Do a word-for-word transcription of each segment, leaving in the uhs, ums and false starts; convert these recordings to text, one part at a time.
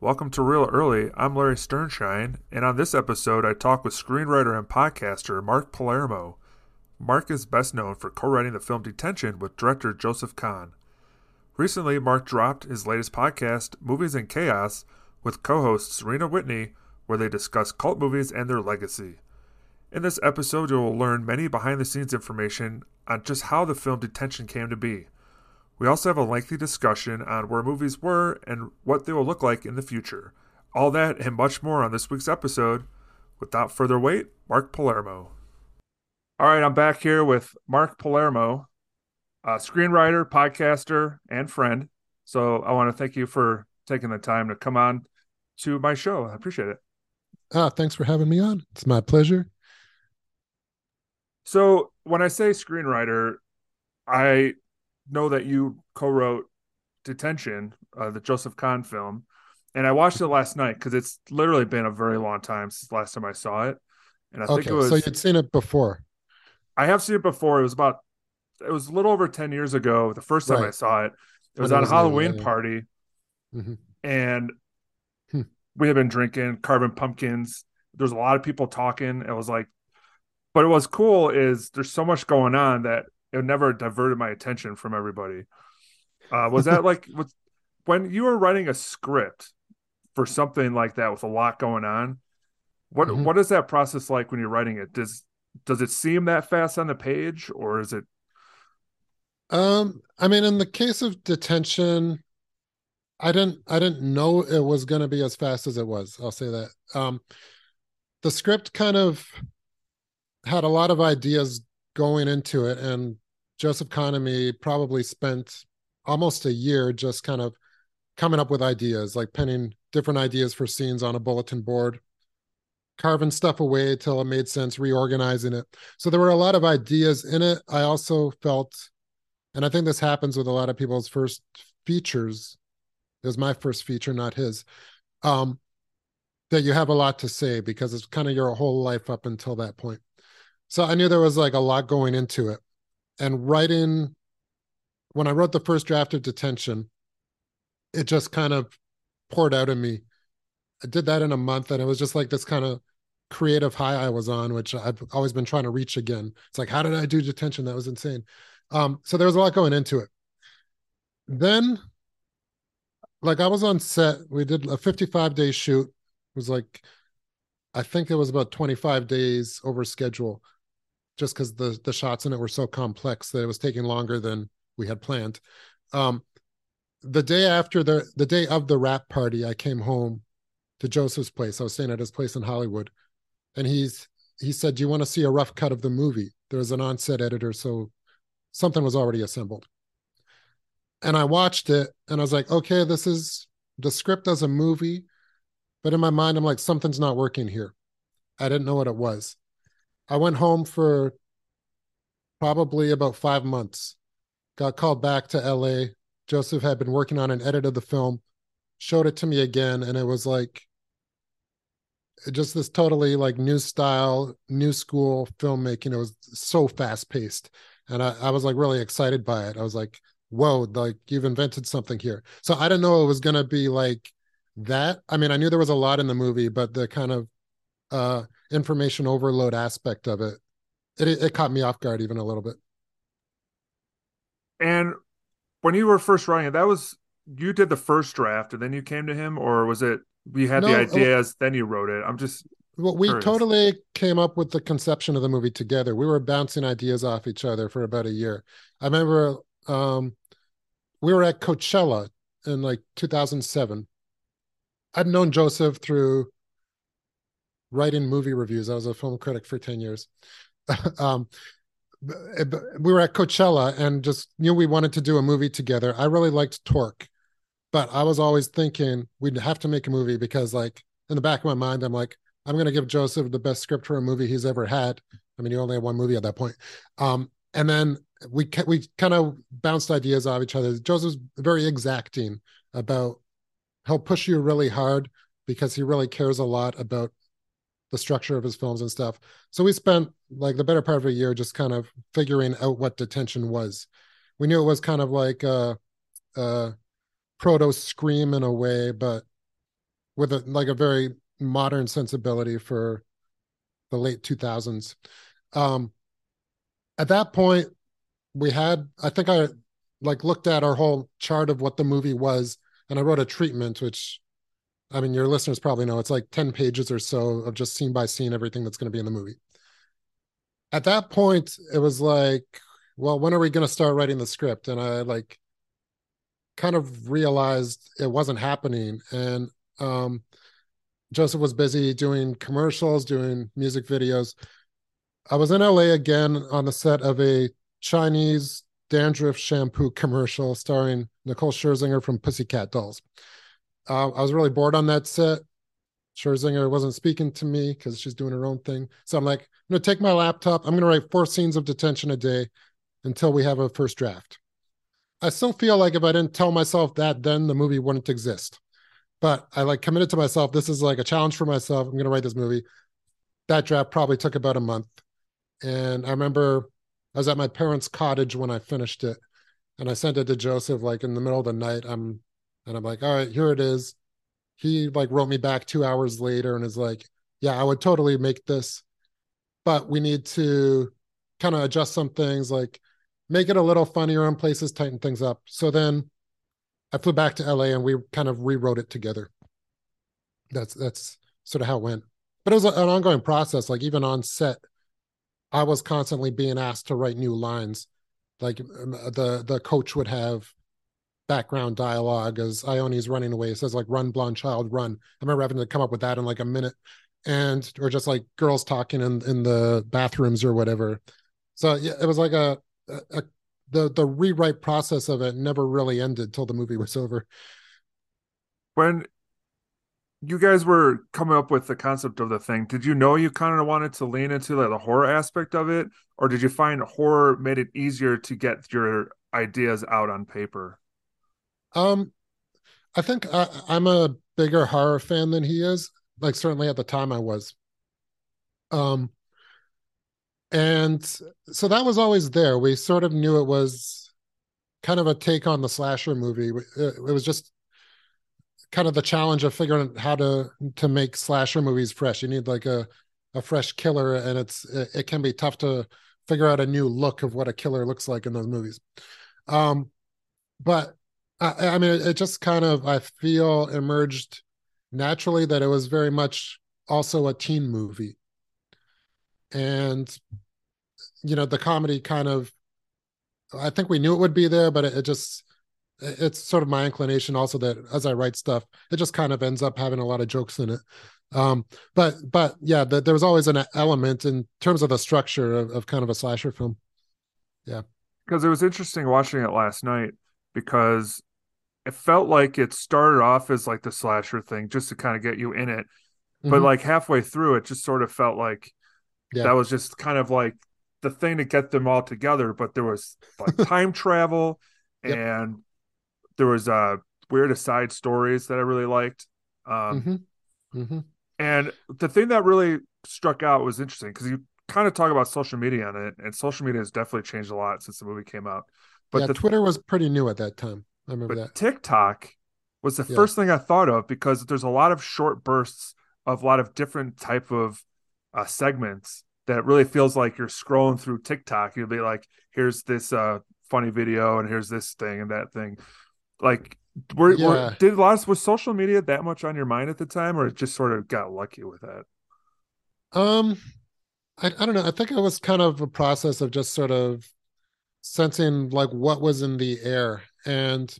Welcome to Real Early. I'm Larry Sternshine, and on this episode, I talk with screenwriter and podcaster Mark Palermo. Mark is best known for co-writing the film Detention with director Joseph Kahn. Recently, Mark dropped his latest podcast, Movies in Chaos, with co-host Serena Whitney, where they discuss cult movies and their legacy. In this episode, you will learn many behind-the-scenes information on just how the film Detention came to be. We also have a lengthy discussion on where movies were and what they will look like in the future. All that and much more on this week's episode. Without further wait, Mark Palermo. All right, I'm back here with Mark Palermo, a screenwriter, podcaster, and friend. So I want to thank you for taking the time to come on to my show. I appreciate it. Ah, thanks for having me on. It's my pleasure. So when I say screenwriter, I know that you co-wrote Detention, uh, the Joseph Kahn film, and I watched it last night because it's literally been a very long time since last time I saw it. And I okay, think it was. So you'd seen it before? I have seen it before. It was about, it was a little over ten years ago. The first time right. I saw it, it was when on it a Halloween there, yeah. party, mm-hmm. and hmm. we had been drinking Carbon Pumpkins. There's a lot of people talking. It was like, but what's cool is there's so much going on that it never diverted my attention from everybody. Uh, was that like was, when you were writing a script for something like that with a lot going on? What mm-hmm. what is that process like when you're writing it? Does does it seem that fast on the page, or is it? Um, I mean, in the case of Detention, I didn't I didn't know it was going to be as fast as it was. I'll say that. Um, the script kind of had a lot of ideas going into it, and Joseph Kahn and me probably spent almost a year just kind of coming up with ideas, like penning different ideas for scenes on a bulletin board, carving stuff away till it made sense, reorganizing it. So there were a lot of ideas in it. I also felt, and I think this happens with a lot of people's first features, it was my first feature, not his, um, that you have a lot to say because it's kind of your whole life up until that point. So I knew there was like a lot going into it. And writing, when I wrote the first draft of Detention, it just kind of poured out of me. I did that in a month, and it was just like this kind of creative high I was on, which I've always been trying to reach again. It's like, how did I do Detention? That was insane. Um, so there was a lot going into it. Then, like, I was on set. We did a fifty-five day shoot. It was like, I think it was about twenty-five days over schedule, just because the, the shots in it were so complex that it was taking longer than we had planned. Um, the day after the, the day of the rap party, I came home to Joseph's place. I was staying at his place in Hollywood. And he's, he said, do you want to see a rough cut of the movie? There was an on-set editor, so something was already assembled. And I watched it and I was like, okay, this is the script as a movie. But in my mind, I'm like, something's not working here. I didn't know what it was. I went home for probably about five months, got called back to L A. Joseph had been working on an edit of the film, showed it to me again. And it was like, just this totally like new style, new school filmmaking. It was so fast paced. And I, I was like really excited by it. I was like, whoa, like you've invented something here. So I didn't know it was going to be like that. I mean, I knew there was a lot in the movie, but the kind of uh, information overload aspect of it, it, it caught me off guard even a little bit. And when you were first writing it, that was, you did the first draft and then you came to him, or was it, we had no, the ideas, well, then you wrote it? I'm just Well, we curious. Totally came up with the conception of the movie together. We were bouncing ideas off each other for about a year. I remember um, we were at Coachella in like two thousand seven. I'd known Joseph through writing movie reviews. I was a film critic for ten years. um, we were at Coachella and just knew we wanted to do a movie together. I really liked Torque, but I was always thinking we'd have to make a movie because, like, in the back of my mind, I'm like, I'm going to give Joseph the best script for a movie he's ever had. I mean, he only had one movie at that point. Um, and then we, we kind of bounced ideas off each other. Joseph's very exacting about, he'll push you really hard because he really cares a lot about the structure of his films and stuff. So we spent like the better part of a year just kind of figuring out what Detention was. We knew it was kind of like a, a proto Scream in a way, but with a, like a very modern sensibility for the late two thousands. Um, at that point, we had, I think I like looked at our whole chart of what the movie was, and I wrote a treatment, which, I mean, your listeners probably know, it's like ten pages or so of just scene by scene, everything that's going to be in the movie. At that point, it was like, well, when are we going to start writing the script? And I like kind of realized it wasn't happening. And um, Joseph was busy doing commercials, doing music videos. I was in L A again on the set of a Chinese dandruff shampoo commercial starring Nicole Scherzinger from Pussycat Dolls. Uh, I was really bored on that set. Scherzinger wasn't speaking to me because she's doing her own thing. So I'm like, I'm going to take my laptop. I'm going to write four scenes of Detention a day until we have a first draft. I still feel like if I didn't tell myself that, then the movie wouldn't exist. But I like committed to myself. This is like a challenge for myself. I'm going to write this movie. That draft probably took about a month. And I remember I was at my parents' cottage when I finished it. And I sent it to Joseph like in the middle of the night. I'm And I'm like, all right, here it is. He like wrote me back two hours later and is like, yeah, I would totally make this, but we need to kind of adjust some things, like make it a little funnier in places, tighten things up. So then I flew back to L A and we kind of rewrote it together. That's that's sort of how it went. But it was an ongoing process. Like even on set, I was constantly being asked to write new lines. Like the the coach would have background dialogue as Ione's running away. It says like, run, blonde child, run. I remember having to come up with that in like a minute, and or just like girls talking in, in the bathrooms or whatever. So yeah, it was like a, a the the rewrite process of it never really ended till the movie was over. When you guys were coming up with the concept of the thing, did you know you kind of wanted to lean into like the horror aspect of it, or did you find horror made it easier to get your ideas out on paper? Um, I think I, I'm a bigger horror fan than he is. Like certainly at the time I was. Um, and so that was always there. We sort of knew it was kind of a take on the slasher movie. It, it was just kind of the challenge of figuring out how to to make slasher movies fresh. You need like a a fresh killer, and it's it, it can be tough to figure out a new look of what a killer looks like in those movies. Um, but I, I mean, it just kind of, I feel, emerged naturally that it was very much also a teen movie. And, you know, the comedy kind of, I think we knew it would be there, but it, it just, it's sort of my inclination also that as I write stuff, it just kind of ends up having a lot of jokes in it. Um, but, but yeah, the, there was always an element in terms of the structure of, of kind of a slasher film. Yeah. Because it was interesting watching it last night, because it felt like it started off as like the slasher thing just to kind of get you in it. Mm-hmm. But like halfway through, it just sort of felt like yeah. that was just kind of like the thing to get them all together. But there was like time travel yep. and there was uh, weird aside stories that I really liked. Um, mm-hmm. Mm-hmm. And the thing that really struck out was interesting because you kind of talk about social media on it, and social media has definitely changed a lot since the movie came out. But yeah, the, Twitter was pretty new at that time. I remember but that. TikTok was the yeah. first thing I thought of, because there's a lot of short bursts of a lot of different type of uh, segments that really feels like you're scrolling through TikTok. You'll be like, here's this uh, funny video, and here's this thing and that thing. Like, were, yeah. were, did a lot of, was social media that much on your mind at the time, or it just sort of got lucky with that? Um, I, I don't know. I think it was kind of a process of just sort of sensing like what was in the air. And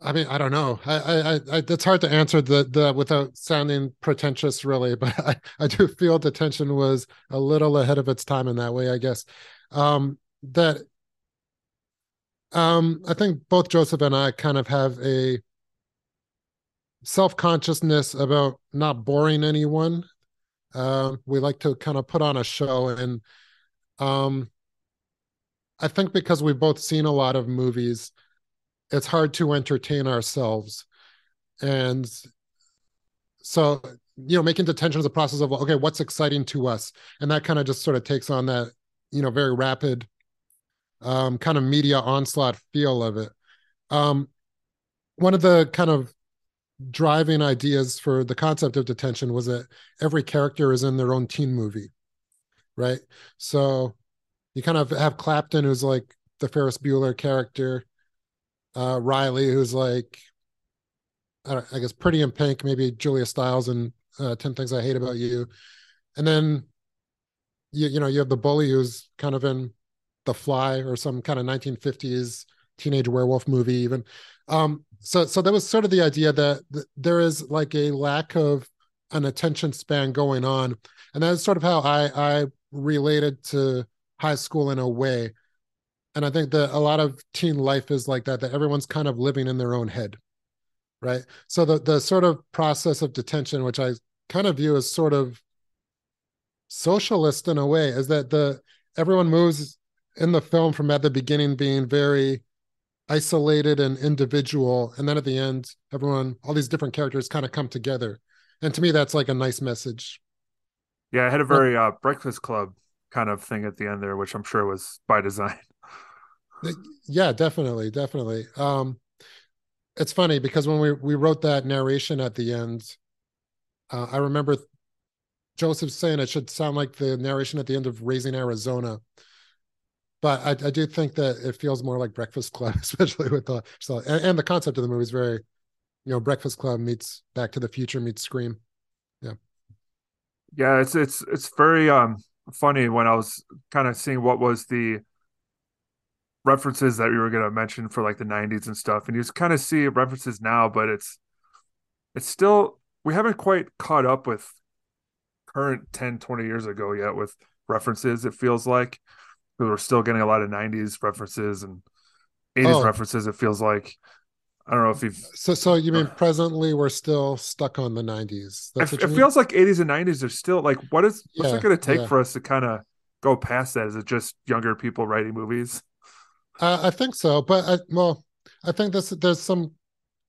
I mean, I don't know. I, I, I it's hard to answer the the without sounding pretentious, really. But I, I do feel Detention was a little ahead of its time in that way, I guess. Um, that um, I think both Joseph and I kind of have a self-consciousness about not boring anyone. Um, we like to kind of put on a show. And Um, I think because we've both seen a lot of movies, it's hard to entertain ourselves. And so, you know, making Detention is a process of, okay, what's exciting to us? And that kind of just sort of takes on that, you know, very rapid um, kind of media onslaught feel of it. Um, one of the kind of driving ideas for the concept of Detention was that every character is in their own teen movie, right? So you kind of have Clapton, who's like the Ferris Bueller character, uh, Riley, who's like, I, don't, I guess, Pretty in Pink, maybe Julia Stiles and uh, ten Things I Hate About You. And then, you, you know, you have the bully who's kind of in The Fly or some kind of nineteen fifties teenage werewolf movie even. Um, so so that was sort of the idea that th- there is like a lack of an attention span going on. And that's sort of how I, I related to high school in a way. And I think that a lot of teen life is like that, that everyone's kind of living in their own head, right? So the, the sort of process of detention, which I kind of view as sort of socialist in a way, is that the everyone moves in the film from at the beginning being very isolated and individual, and then at the end everyone all these different characters kind of come together, and to me that's like a nice message. Yeah, I had a very uh, Breakfast Club kind of thing at the end there, which I'm sure was by design. Yeah, definitely definitely um it's funny because when we we wrote that narration at the end, uh, I remember Joseph saying it should sound like the narration at the end of Raising Arizona. But I, I do think that it feels more like Breakfast Club, especially with the so, and, and the concept of the movie is very, you know, Breakfast Club meets Back to the Future meets Scream. Yeah, yeah, it's it's it's very um, funny when I was kind of seeing what was the references that we were going to mention for like the nineties and stuff, and you just kind of see references now, but it's it's still we haven't quite caught up with current ten, twenty years ago yet with references. It feels like. We're still getting a lot of nineties references and eighties oh. references. It feels like, I don't know if you've so so you mean presently we're still stuck on the nineties. That's it, it feels like eighties and nineties are still like what is yeah, what's it going to take yeah. for us to kind of go past that? Is it just younger people writing movies? Uh, I think so, but I, well, I think this, there's some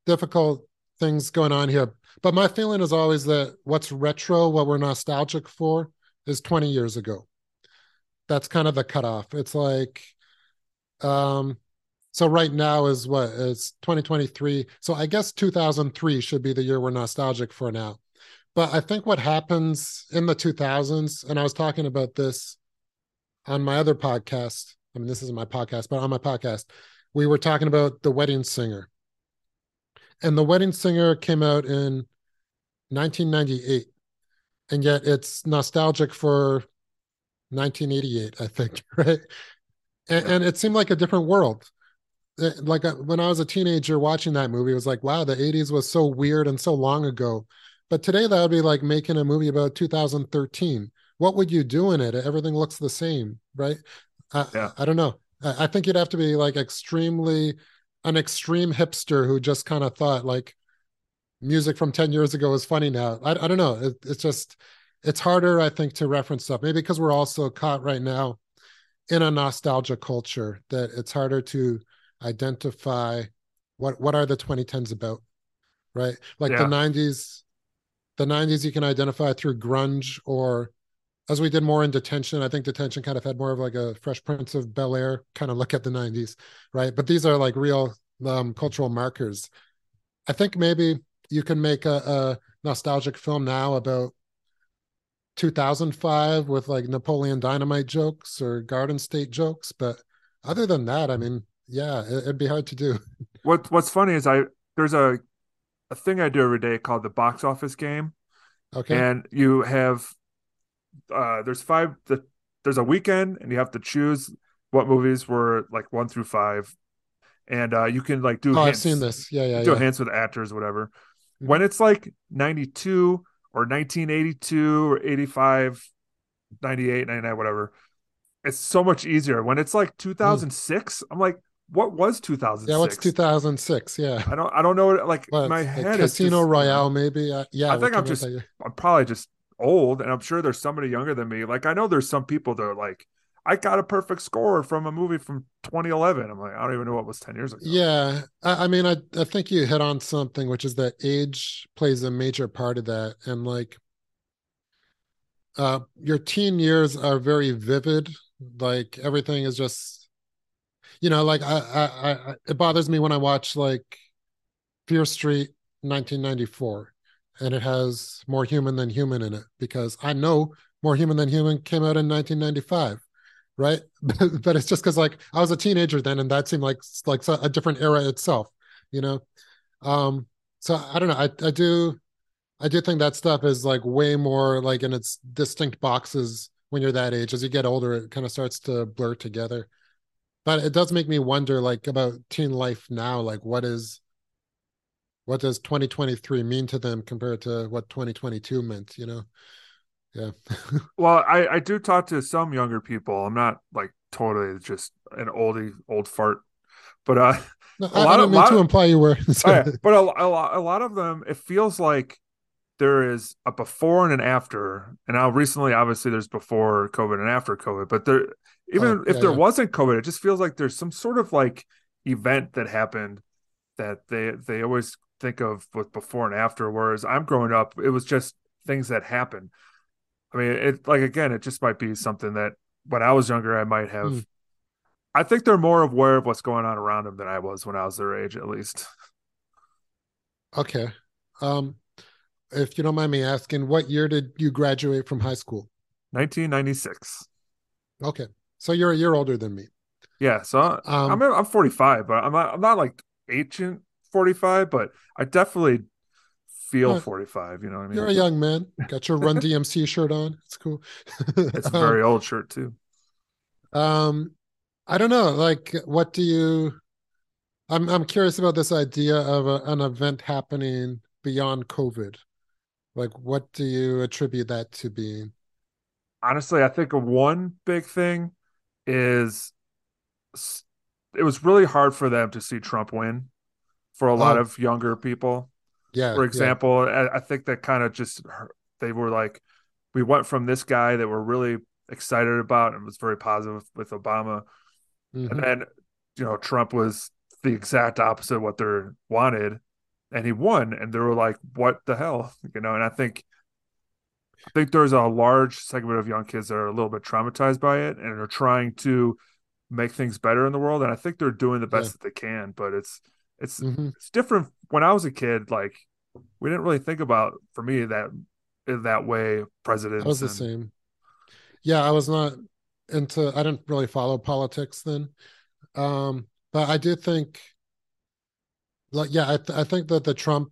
difficult things going on here. But my feeling is always that what's retro, what we're nostalgic for, is twenty years ago. That's kind of the cutoff. It's like, um, so right now is what? It's twenty twenty-three. So I guess two thousand three should be the year we're nostalgic for now. But I think what happens in the two thousands, and I was talking about this on my other podcast. I mean, this isn't my podcast, but on my podcast, we were talking about The Wedding Singer. And The Wedding Singer came out in nineteen ninety-eight. And yet it's nostalgic for nineteen eighty-eight, I think, right? And, and it seemed like a different world. Like when I was a teenager watching that movie, it was like, wow, the eighties was so weird and so long ago. But today that would be like making a movie about two thousand thirteen. What would you do in it? Everything looks the same, right? I, yeah. I don't know. I think you'd have to be like extremely, an extreme hipster who just kind of thought like music from ten years ago is funny now. I, I don't know. It, it's just... It's harder, I think, to reference stuff, maybe because we're also caught right now in a nostalgia culture that it's harder to identify what what are the twenty tens about, right? Like yeah. the nineties, the nineties you can identify through grunge, or as we did more in Detention, I think Detention kind of had more of like a Fresh Prince of Bel-Air kind of look at the nineties, right? But these are like real um, cultural markers. I think maybe you can make a, a nostalgic film now about two thousand five with like Napoleon Dynamite jokes or Garden State jokes, but other than that, I mean, yeah, it, it'd be hard to do. What What's funny is I there's a a thing I do every day called the box office game. Okay, and you have uh, there's five the there's a weekend, and you have to choose what movies were like one through five, and uh, you can like do. Oh, hints. I've seen this. Yeah, yeah. Do yeah. hints with actors, whatever. Mm-hmm. When it's like ninety-two. Or nineteen eighty-two or eighty-five, ninety-eight, ninety-nine, whatever. It's so much easier. When it's like two thousand six, mm. I'm like, what was two thousand six? Yeah, what's two thousand six? Yeah. I don't I don't know what, like well, my head Casino is Casino Royale maybe. Uh, yeah. I think I'm just I'm probably just old, and I'm sure there's somebody younger than me. Like I know there's some people that are like, I got a perfect score from a movie from twenty eleven. I'm like, I don't even know what was ten years ago. Yeah. I, I mean, I, I think you hit on something, which is that age plays a major part of that. And like uh, your teen years are very vivid. Like everything is just, you know, like I, I, I, it bothers me when I watch like Fear Street nineteen ninety-four, and it has More Human Than Human in it, because I know More Human Than Human came out in nineteen ninety-five, right? But it's just because, like, I was a teenager then, and that seemed like like a different era itself, you know. Um, so I don't know. I I do I do think that stuff is like way more like in its distinct boxes when you're that age. As you get older, it kind of starts to blur together. But it does make me wonder, like, about teen life now. Like, what is, what does twenty twenty-three mean to them compared to what twenty twenty-two meant, you know? Yeah. Well, I, I do talk to some younger people. I'm not, like, totally just an oldie, old fart. But uh, no, a I, lot I don't of, mean lot to of, imply you were. Oh, yeah. But a, a, lot, a lot of them, it feels like there is a before and an after. And now recently, obviously, there's before COVID and after COVID. But there... Even oh, yeah, if there yeah. wasn't COVID, it just feels like there's some sort of like event that happened that they they always think of with before and after. Whereas I'm growing up, it was just things that happened. I mean, it like again, it just might be something that when I was younger, I might have. Mm. I think they're more aware of what's going on around them than I was when I was their age, at least. Okay, um, if you don't mind me asking, what year did you graduate from high school? nineteen ninety-six. Okay. So you're a year older than me. Yeah, so um, I'm I'm forty-five, but I'm not, I'm not like ancient forty-five, but I definitely feel uh, forty-five. You know what I mean? You're a young man. Got your Run D M C shirt on. It's cool. It's a very um, old shirt too. Um, I don't know. Like, what do you? I'm I'm curious about this idea of a, an event happening beyond COVID. Like, what do you attribute that to being? Honestly, I think one big thing is it was really hard for them to see Trump win for a lot oh. of younger people. Yeah. For example, yeah. I think that kind of just, they were like, we went from this guy that we're really excited about and was very positive with Obama. Mm-hmm. And then, you know, Trump was the exact opposite of what they wanted, and he won. And they were like, what the hell? You know, and I think, I think there's a large segment of young kids that are a little bit traumatized by it and are trying to make things better in the world. And I think they're doing the best yeah. that they can, but it's, it's, mm-hmm. it's different. When I was a kid, like we didn't really think about, for me, that in that way, presidents. I was and... the same. Yeah. I was not into, I didn't really follow politics then. Um, but I do think like, yeah, I, th- I think that the Trump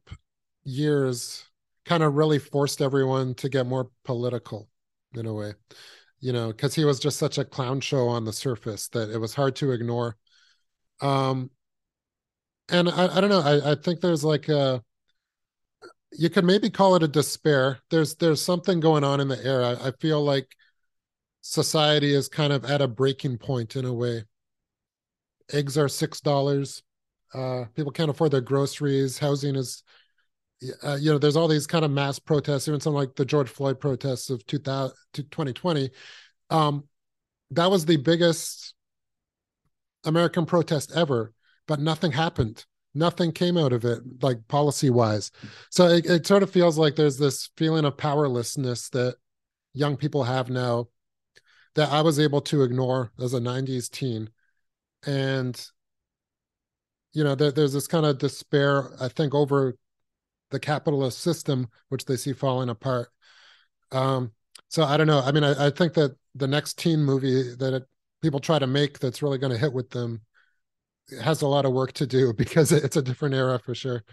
years kind of really forced everyone to get more political in a way, you know, because he was just such a clown show on the surface that it was hard to ignore. Um, and I, I don't know, I, I think there's like a, you could maybe call it a despair. There's there's something going on in the air. I, I feel like society is kind of at a breaking point in a way. Eggs are six dollars. Uh, people can't afford their groceries. Housing is Uh, you know, there's all these kind of mass protests, even something like the George Floyd protests of two thousand, twenty twenty. Um, that was the biggest American protest ever, but nothing happened. Nothing came out of it, like policy-wise. So it, it sort of feels like there's this feeling of powerlessness that young people have now that I was able to ignore as a nineties teen. And, you know, there, there's this kind of despair, I think, over the capitalist system, which they see falling apart. Um, so I don't know. I mean, I, I think that the next teen movie that it, people try to make that's really going to hit with them has a lot of work to do because it's a different era for sure.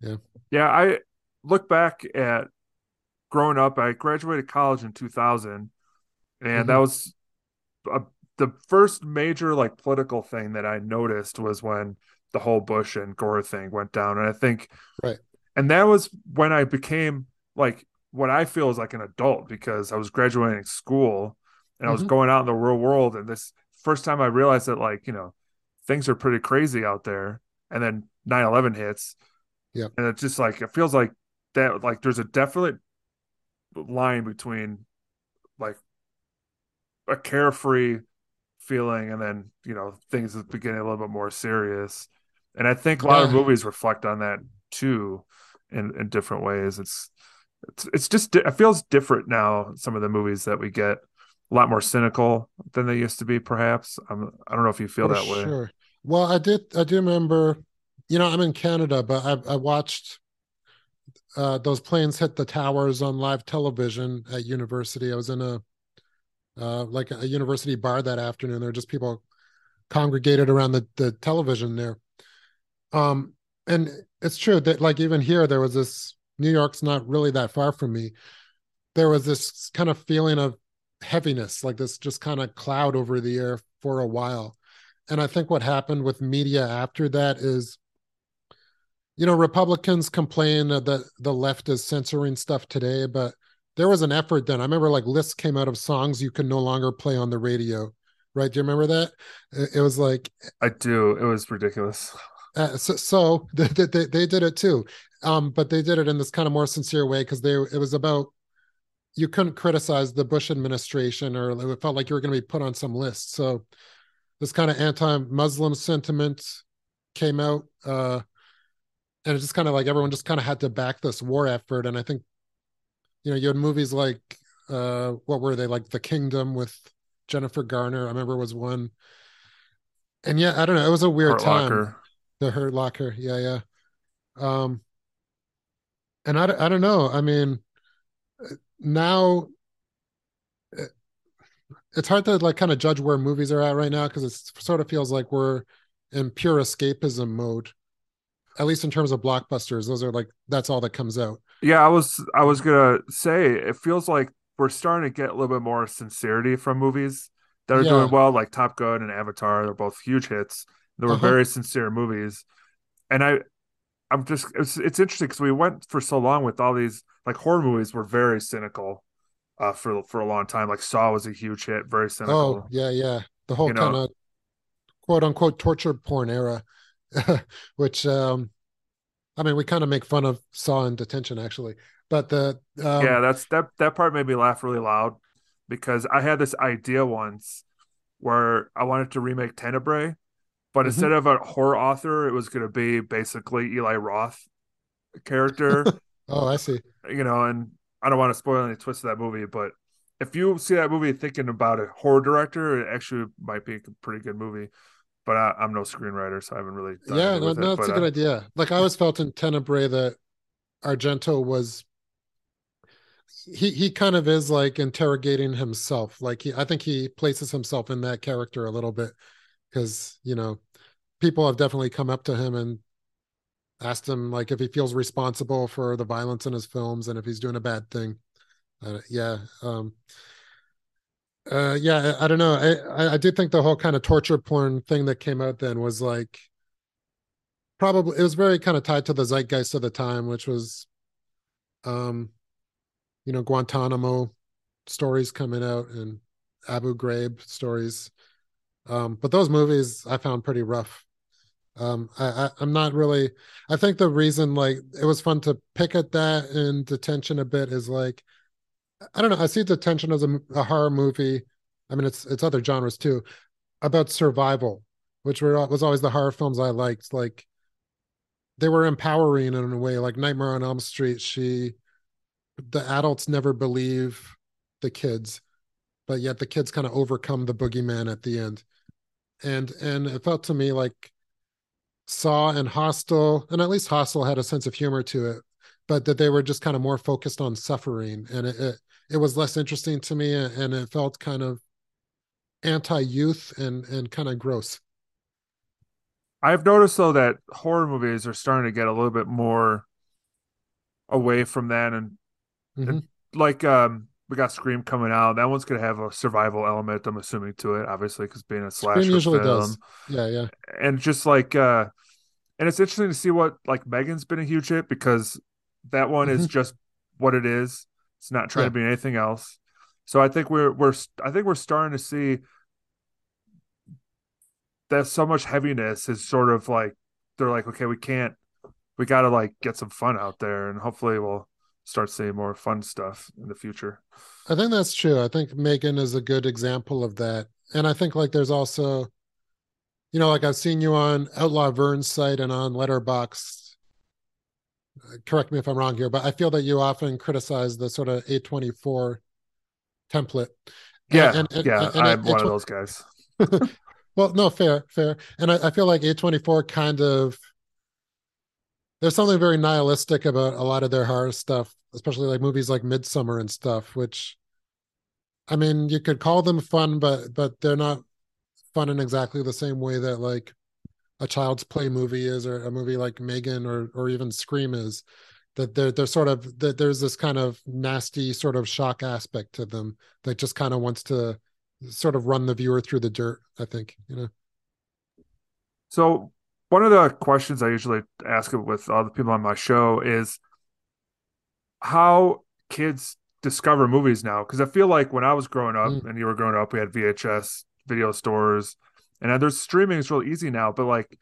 Yeah. Yeah. I look back at growing up, I graduated college in two thousand, and mm-hmm. that was a, the first major like political thing that I noticed was when the whole Bush and Gore thing went down. And I think, right. And that was when I became like what I feel is like an adult, because I was graduating school and mm-hmm. I was going out in the real world. And this first time I realized that, like, you know, things are pretty crazy out there. And then nine eleven hits. Yeah. And it's just like, it feels like that, like there's a definite line between like a carefree feeling and then, you know, things are getting a little bit more serious. And I think a lot yeah. of movies reflect on that too. In, in different ways, it's it's it's just it feels different now. Some of the movies that we get a lot more cynical than they used to be. Perhaps I'm, I don't know if you feel For that sure. way. Well, I did. I do remember. You know, I'm in Canada, but I, I watched uh, those planes hit the towers on live television at university. I was in a uh, like a university bar that afternoon. There were just people congregated around the, the television there. Um, and it's true that, like, even here, there was this, New York's not really that far from me. There was this kind of feeling of heaviness, like this just kind of cloud over the air for a while. And I think what happened with media after that is, you know, Republicans complain that the left is censoring stuff today, but there was an effort then. I remember, like, lists came out of songs you can no longer play on the radio, right? Do you remember that? It was like... I do. It was ridiculous. Uh, so so they, they, they did it too. Um, but they did it in this kind of more sincere way, because they it was about, you couldn't criticize the Bush administration, or it felt like you were going to be put on some list. So this kind of anti-Muslim sentiment came out. Uh, and it's just kind of like everyone just kind of had to back this war effort. And I think, you know, you had movies like, uh, what were they, like The Kingdom with Jennifer Garner, I remember was one. And yeah, I don't know. It was a weird Hurt time. Locker. The Hurt Locker. Yeah, yeah. Um, and I, I don't know. I mean, now it, it's hard to, like, kind of judge where movies are at right now, because it sort of feels like we're in pure escapism mode, at least in terms of blockbusters. Those are like, that's all that comes out. Yeah, I was I was going to say, it feels like we're starting to get a little bit more sincerity from movies that are yeah. doing well, like Top Gun and Avatar. They're both huge hits. They were uh-huh. very sincere movies. And I, I'm just, it's, it's interesting, because we went for so long with all these, like, horror movies were very cynical uh, for for a long time. Like Saw was a huge hit, very cynical. Oh, yeah, yeah. The whole kind of quote-unquote torture porn era, which, um, I mean, we kind of make fun of Saw and Detention, actually. But the... Um, yeah, that's that, that part made me laugh really loud, because I had this idea once where I wanted to remake Tenebrae, but mm-hmm. instead of a horror author, it was going to be basically Eli Roth character. Oh, I see. You know, and I don't want to spoil any twist of that movie, but if you see that movie thinking about a horror director, it actually might be a pretty good movie. But I, I'm no screenwriter, so I haven't really done yeah, no, with no, it. Yeah, no, it's a good I, idea. Like, I always felt in Tenebrae that Argento was, he he kind of is, like, interrogating himself. Like, he, I think he places himself in that character a little bit. Because, you know, people have definitely come up to him and asked him, like, if he feels responsible for the violence in his films and if he's doing a bad thing. Uh, yeah. Um, uh, yeah, I, I don't know. I, I do think the whole kind of torture porn thing that came out then was, like, probably, it was very kind of tied to the zeitgeist of the time, which was, um, you know, Guantanamo stories coming out and Abu Ghraib stories. Um, but those movies I found pretty rough. Um, I, I, I'm not really, I think the reason, like, it was fun to pick at that in Detention a bit is, like, I don't know. I see Detention as a, a horror movie. I mean, it's, it's other genres too, about survival, which were, was always the horror films I liked. Like, they were empowering in a way, like Nightmare on Elm Street. She, the adults never believe the kids, but yet the kids kind of overcome the boogeyman at the end. And and it felt to me like Saw and Hostel, and at least Hostel had a sense of humor to it, but that they were just kind of more focused on suffering. And it it, it was less interesting to me, and it felt kind of anti-youth and, and kind of gross. I've noticed, though, that horror movies are starting to get a little bit more away from that. And, mm-hmm. and like, um, we got Scream coming out. That one's going to have a survival element, I'm assuming, to it, obviously, because being a slasher Scream usually film. Does. Yeah, yeah. And just like, uh, and it's interesting to see what, like, Megan's been a huge hit, because that one mm-hmm. is just what it is. It's not trying yeah. to be anything else. So I think we're we're I think we're starting to see that so much heaviness is sort of like, they're like, okay, we can't, we got to, like, get some fun out there, and hopefully we'll start seeing more fun stuff in the future. I think that's true. I think Megan is a good example of that. And I think, like, there's also, you know, like, I've seen you on Outlaw Vern's site and on Letterboxd. Uh, correct me if I'm wrong here, but I feel that you often criticize the sort of A twenty-four template. Yeah, and, and, yeah, and, and I'm A twenty-four one of those guys. Well, no, fair, fair. And I, I feel like A twenty-four kind of there's something very nihilistic about a lot of their horror stuff, especially like movies like Midsummer and stuff, which, I mean, you could call them fun, but but they're not fun in exactly the same way that like a child's play movie is, or a movie like Megan or or even Scream is. That they're, they're sort of, that there's this kind of nasty sort of shock aspect to them that just kind of wants to sort of run the viewer through the dirt, I think, you know? So one of the questions I usually ask with all the people on my show is how kids discover movies now. Because I feel like when I was growing up mm. and you were growing up, we had V H S video stores, and there's streaming is real easy now, but like,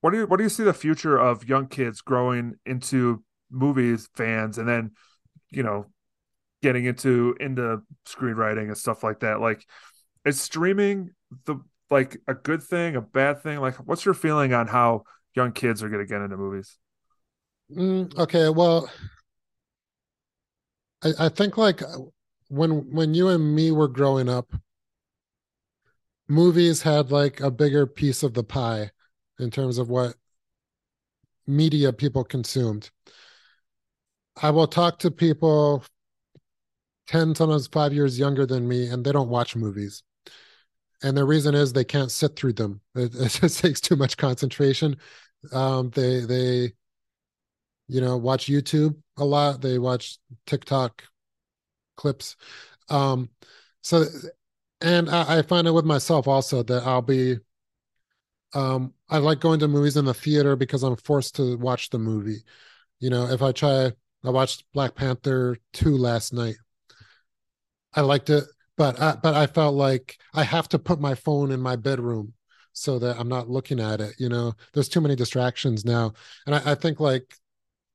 What do you what do you see the future of young kids growing into movies fans, and then, you know, getting into into screenwriting and stuff like that? Like, is streaming the like a good thing, a bad thing? Like, what's your feeling on how young kids are going to get into movies? Mm, okay, well, I, I think like when when you and me were growing up, movies had like a bigger piece of the pie in terms of what media people consumed. I will talk to people ten, sometimes five years younger than me, and they don't watch movies. And the reason is they can't sit through them. It, it just takes too much concentration. Um, they, they, you know, watch YouTube a lot. They watch TikTok clips. Um, so, and I, I find it with myself also that I'll be, um I like going to movies in the theater because I'm forced to watch the movie. You know, if I try, I watched Black Panther two last night. I liked it, but I, but I felt like I have to put my phone in my bedroom so that I'm not looking at it. You know, there's too many distractions now. And I, I think like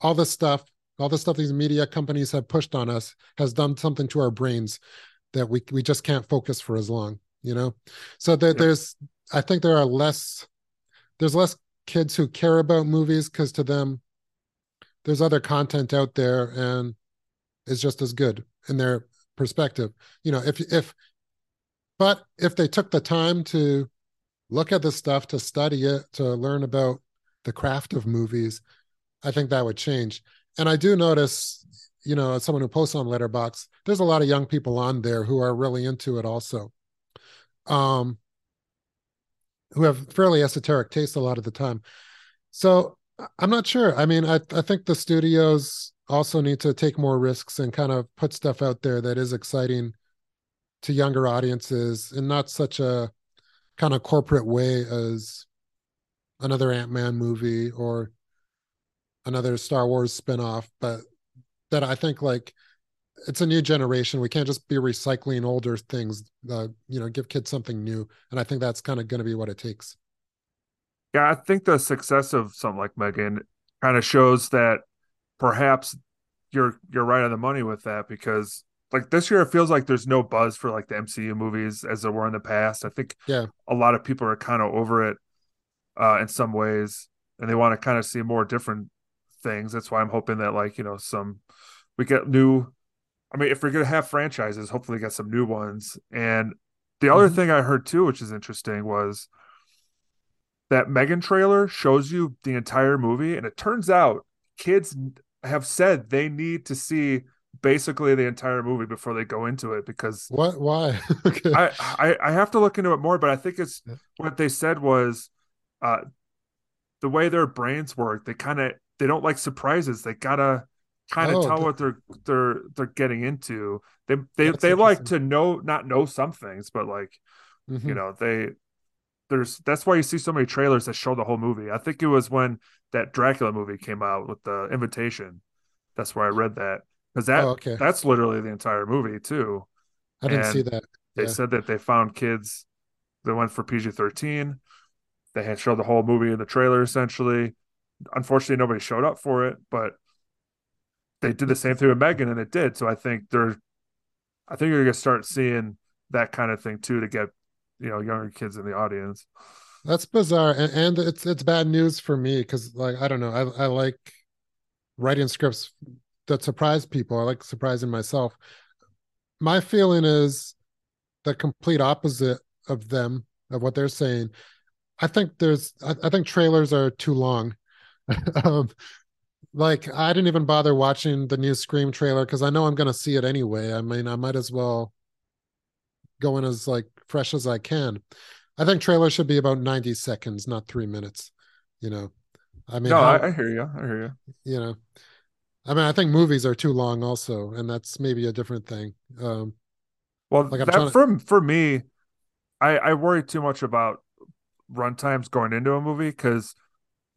all this stuff, all the stuff these media companies have pushed on us has done something to our brains that we, we just can't focus for as long, you know? So there, yeah. there's, I think there are less, there's less kids who care about movies because to them, there's other content out there and it's just as good in their perspective. You know, if, if, but if they took the time to look at this stuff, to study it, to learn about the craft of movies, I think that would change. And I do notice, you know, as someone who posts on Letterboxd, there's a lot of young people on there who are really into it also. Um, who have fairly esoteric tastes a lot of the time. So I'm not sure. I mean, I, I think the studios also need to take more risks and kind of put stuff out there that is exciting to younger audiences and not such a kind of corporate way as another Ant-Man movie or another Star Wars spinoff, but that I think like it's a new generation. We can't just be recycling older things. Uh, you know, give kids something new. And I think that's kind of going to be what it takes. Yeah, I think the success of something like Megan kind of shows that perhaps you're you're right on the money with that, because like this year it feels like there's no buzz for like the M C U movies as there were in the past. I think yeah. a lot of people are kind of over it uh, in some ways, and they want to kind of see more different things. That's why I'm hoping that like, you know, some we get new I mean, if we're going to have franchises, hopefully get some new ones. And the mm-hmm. other thing I heard too, which is interesting, was that Megan trailer shows you the entire movie. And it turns out kids have said they need to see basically the entire movie before they go into it because what, why? okay. I, I, I have to look into it more, but I think it's what they said was uh, the way their brains work. They kind of, they don't like surprises. They gotta kind of oh, tell the, what they're they're they're getting into. They they, they like to know not know some things, but like mm-hmm. you know, they there's that's why you see so many trailers that show the whole movie. I think it was when that Dracula movie came out with the Invitation. That's where I read that. Because that oh, okay. that's literally the entire movie too. I didn't and see that. Yeah. They said that they found kids that went for P G thirteen. They had showed the whole movie in the trailer essentially. Unfortunately, nobody showed up for it, but they did the same thing with Megan and it did. So I think they're, I think you're going to start seeing that kind of thing too, to get, you know, younger kids in the audience. That's bizarre. And, and it's, it's bad news for me. Cause like, I don't know. I, I like writing scripts that surprise people. I like surprising myself. My feeling is the complete opposite of them, of what they're saying. I think there's, I, I think trailers are too long. um, like, I didn't even bother watching the new Scream trailer because I know I'm going to see it anyway. I mean, I might as well go in as like fresh as I can. I think trailers should be about ninety seconds, not three minutes. You know, I mean, no, how, I, I hear you. I hear you. You know, I mean, I think movies are too long also, and that's maybe a different thing. Um, well, like that, for to... for me, I, I worry too much about runtimes going into a movie because,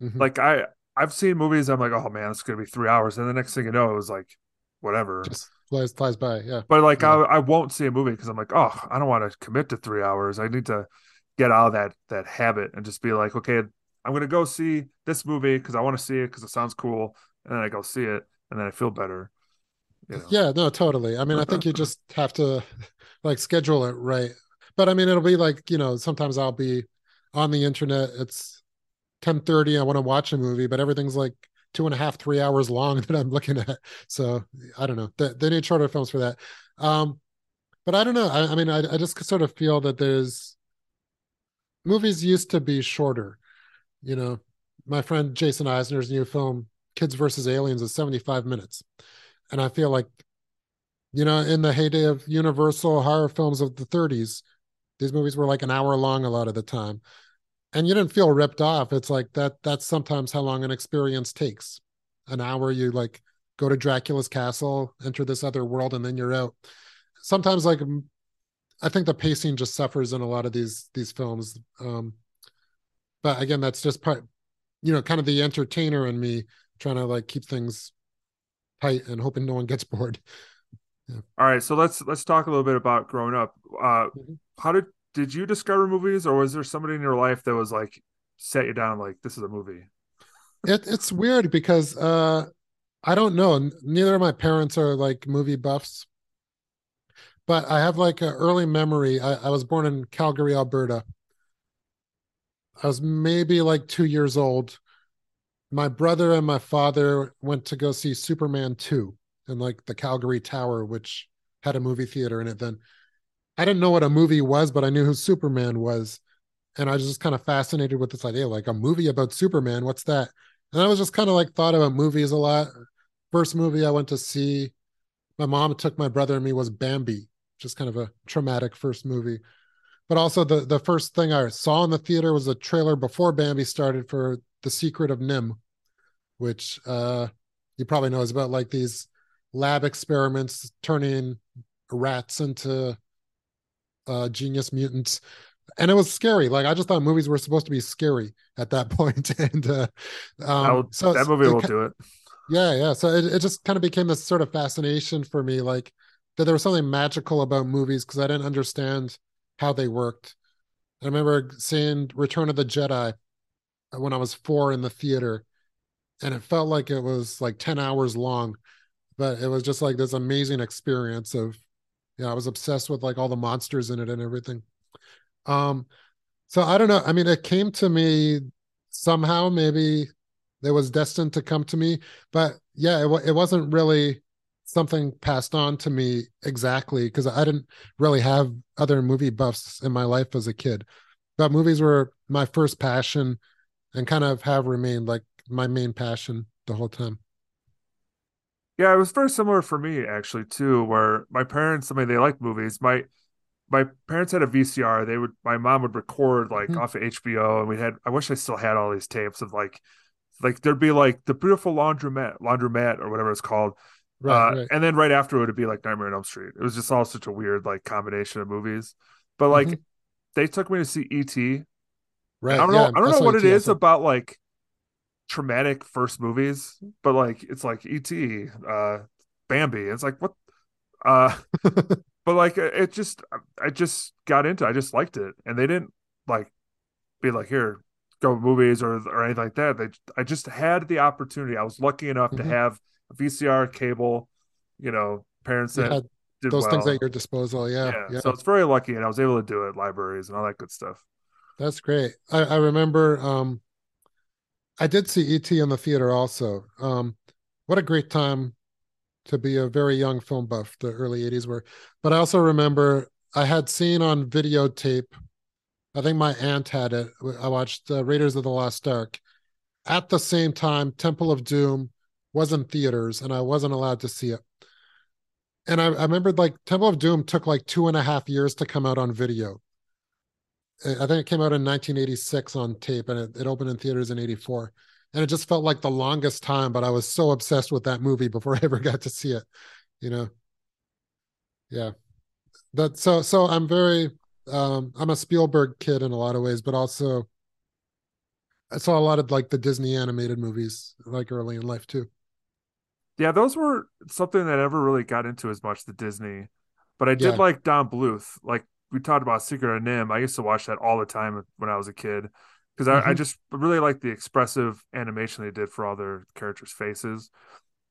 mm-hmm. like, I I've seen movies I'm like, oh man, it's gonna be three hours, and the next thing you know, it was like, whatever. Just... Flies, flies by, yeah. But like, yeah. I, I won't see a movie because I'm like, oh, I don't want to commit to three hours. I need to get out of that that habit and just be like, okay, I'm gonna go see this movie because I want to see it because it sounds cool, and then I go see it, and then I feel better. You know? Yeah, no, totally. I mean, I think you just have to like schedule it right. But I mean, it'll be like, you know, sometimes I'll be on the internet. It's ten thirty. I want to watch a movie, but everything's like two and a half, three hours long that I'm looking at. So I don't know. They, they need shorter films for that. Um, but I don't know. I, I mean, I, I just sort of feel that there's movies used to be shorter. You know, my friend Jason Eisner's new film, Kids versus Aliens, is seventy-five minutes. And I feel like, you know, in the heyday of Universal horror films of the thirties, these movies were like an hour long a lot of the time. And you didn't feel ripped off. It's like that, that's sometimes how long an experience takes. An hour, you like go to Dracula's castle, enter this other world, and then you're out. Sometimes, like, I think the pacing just suffers in a lot of these, these films. Um, but again, that's just part, you know, kind of the entertainer in me trying to like keep things tight and hoping no one gets bored. Yeah. All right. So let's, let's talk a little bit about growing up. Uh, mm-hmm. How did, Did you discover movies, or was there somebody in your life that was like, set you down, like, this is a movie? It, it's weird because uh, I don't know. Neither of my parents are like movie buffs, but I have like an early memory. I, I was born in Calgary, Alberta. I was maybe like two years old. My brother and my father went to go see Superman two in like the Calgary Tower, which had a movie theater in it then. I didn't know what a movie was, but I knew who Superman was. And I was just kind of fascinated with this idea, like a movie about Superman. What's that? And I was just kind of like thought about movies a lot. First movie I went to see, my mom took my brother and me, was Bambi, just kind of a traumatic first movie. But also the, the first thing I saw in the theater was a trailer before Bambi started for The Secret of NIMH, which uh, you probably know is about like these lab experiments turning rats into Uh, genius mutants, and it was scary. Like, I just thought movies were supposed to be scary at that point. and uh, um, so that movie will do it. Yeah, yeah. So it, it just kind of became this sort of fascination for me, like that there was something magical about movies because I didn't understand how they worked. I remember seeing Return of the Jedi when I was four in the theater, and it felt like it was like ten hours long, but it was just like this amazing experience of, yeah, I was obsessed with like all the monsters in it and everything. Um, so I don't know. I mean, it came to me somehow. Maybe it was destined to come to me. But yeah, it, it wasn't really something passed on to me exactly because I didn't really have other movie buffs in my life as a kid. But movies were my first passion and kind of have remained like my main passion the whole time. Yeah, it was very similar for me actually too, where my parents, I mean, they liked movies. My my parents had a V C R. They would, my mom would record like mm-hmm. off of H B O, and we had, I wish I still had all these tapes of like, like there'd be like The Beautiful Laundromat, Laundromat or whatever it's called, right, uh, right. and then right after it would be like Nightmare on Elm Street. It was just all such a weird like combination of movies. But like mm-hmm. they took me to see E T. Right. I don't yeah, know. I don't know what E T it is about like traumatic first movies, but like it's like E T, uh Bambi, it's like what uh but like it just I just got into it. I just liked it, and they didn't like be like, here, go movies or or anything like that. They I just had the opportunity. I was lucky enough mm-hmm. to have a V C R, cable, you know, parents that yeah, did those well. Things at your disposal. Yeah, yeah. yeah so it's very lucky, and I was able to do it, libraries and all that good stuff. That's great. I, I remember um I did see E T in the theater also. Um, what a great time to be a very young film buff, the early eighties were. But I also remember I had seen on videotape, I think my aunt had it, I watched uh, Raiders of the Lost Ark, At the same time, Temple of Doom was in theaters and I wasn't allowed to see it. And I, I remembered like Temple of Doom took like two and a half years to come out on video. I think it came out in nineteen eighty-six on tape and it, it opened in theaters in eighty-four. And it just felt like the longest time, but I was so obsessed with that movie before I ever got to see it, you know? Yeah. That, so, so I'm very, um, I'm a Spielberg kid in a lot of ways, but also I saw a lot of like the Disney animated movies like early in life too. Yeah, those were something that I never really got into as much, the Disney, but I did yeah. like Don Bluth. Like we talked about Secret of N I M H. I used to watch that all the time when I was a kid because mm-hmm. I, I just really liked the expressive animation they did for all their characters' faces.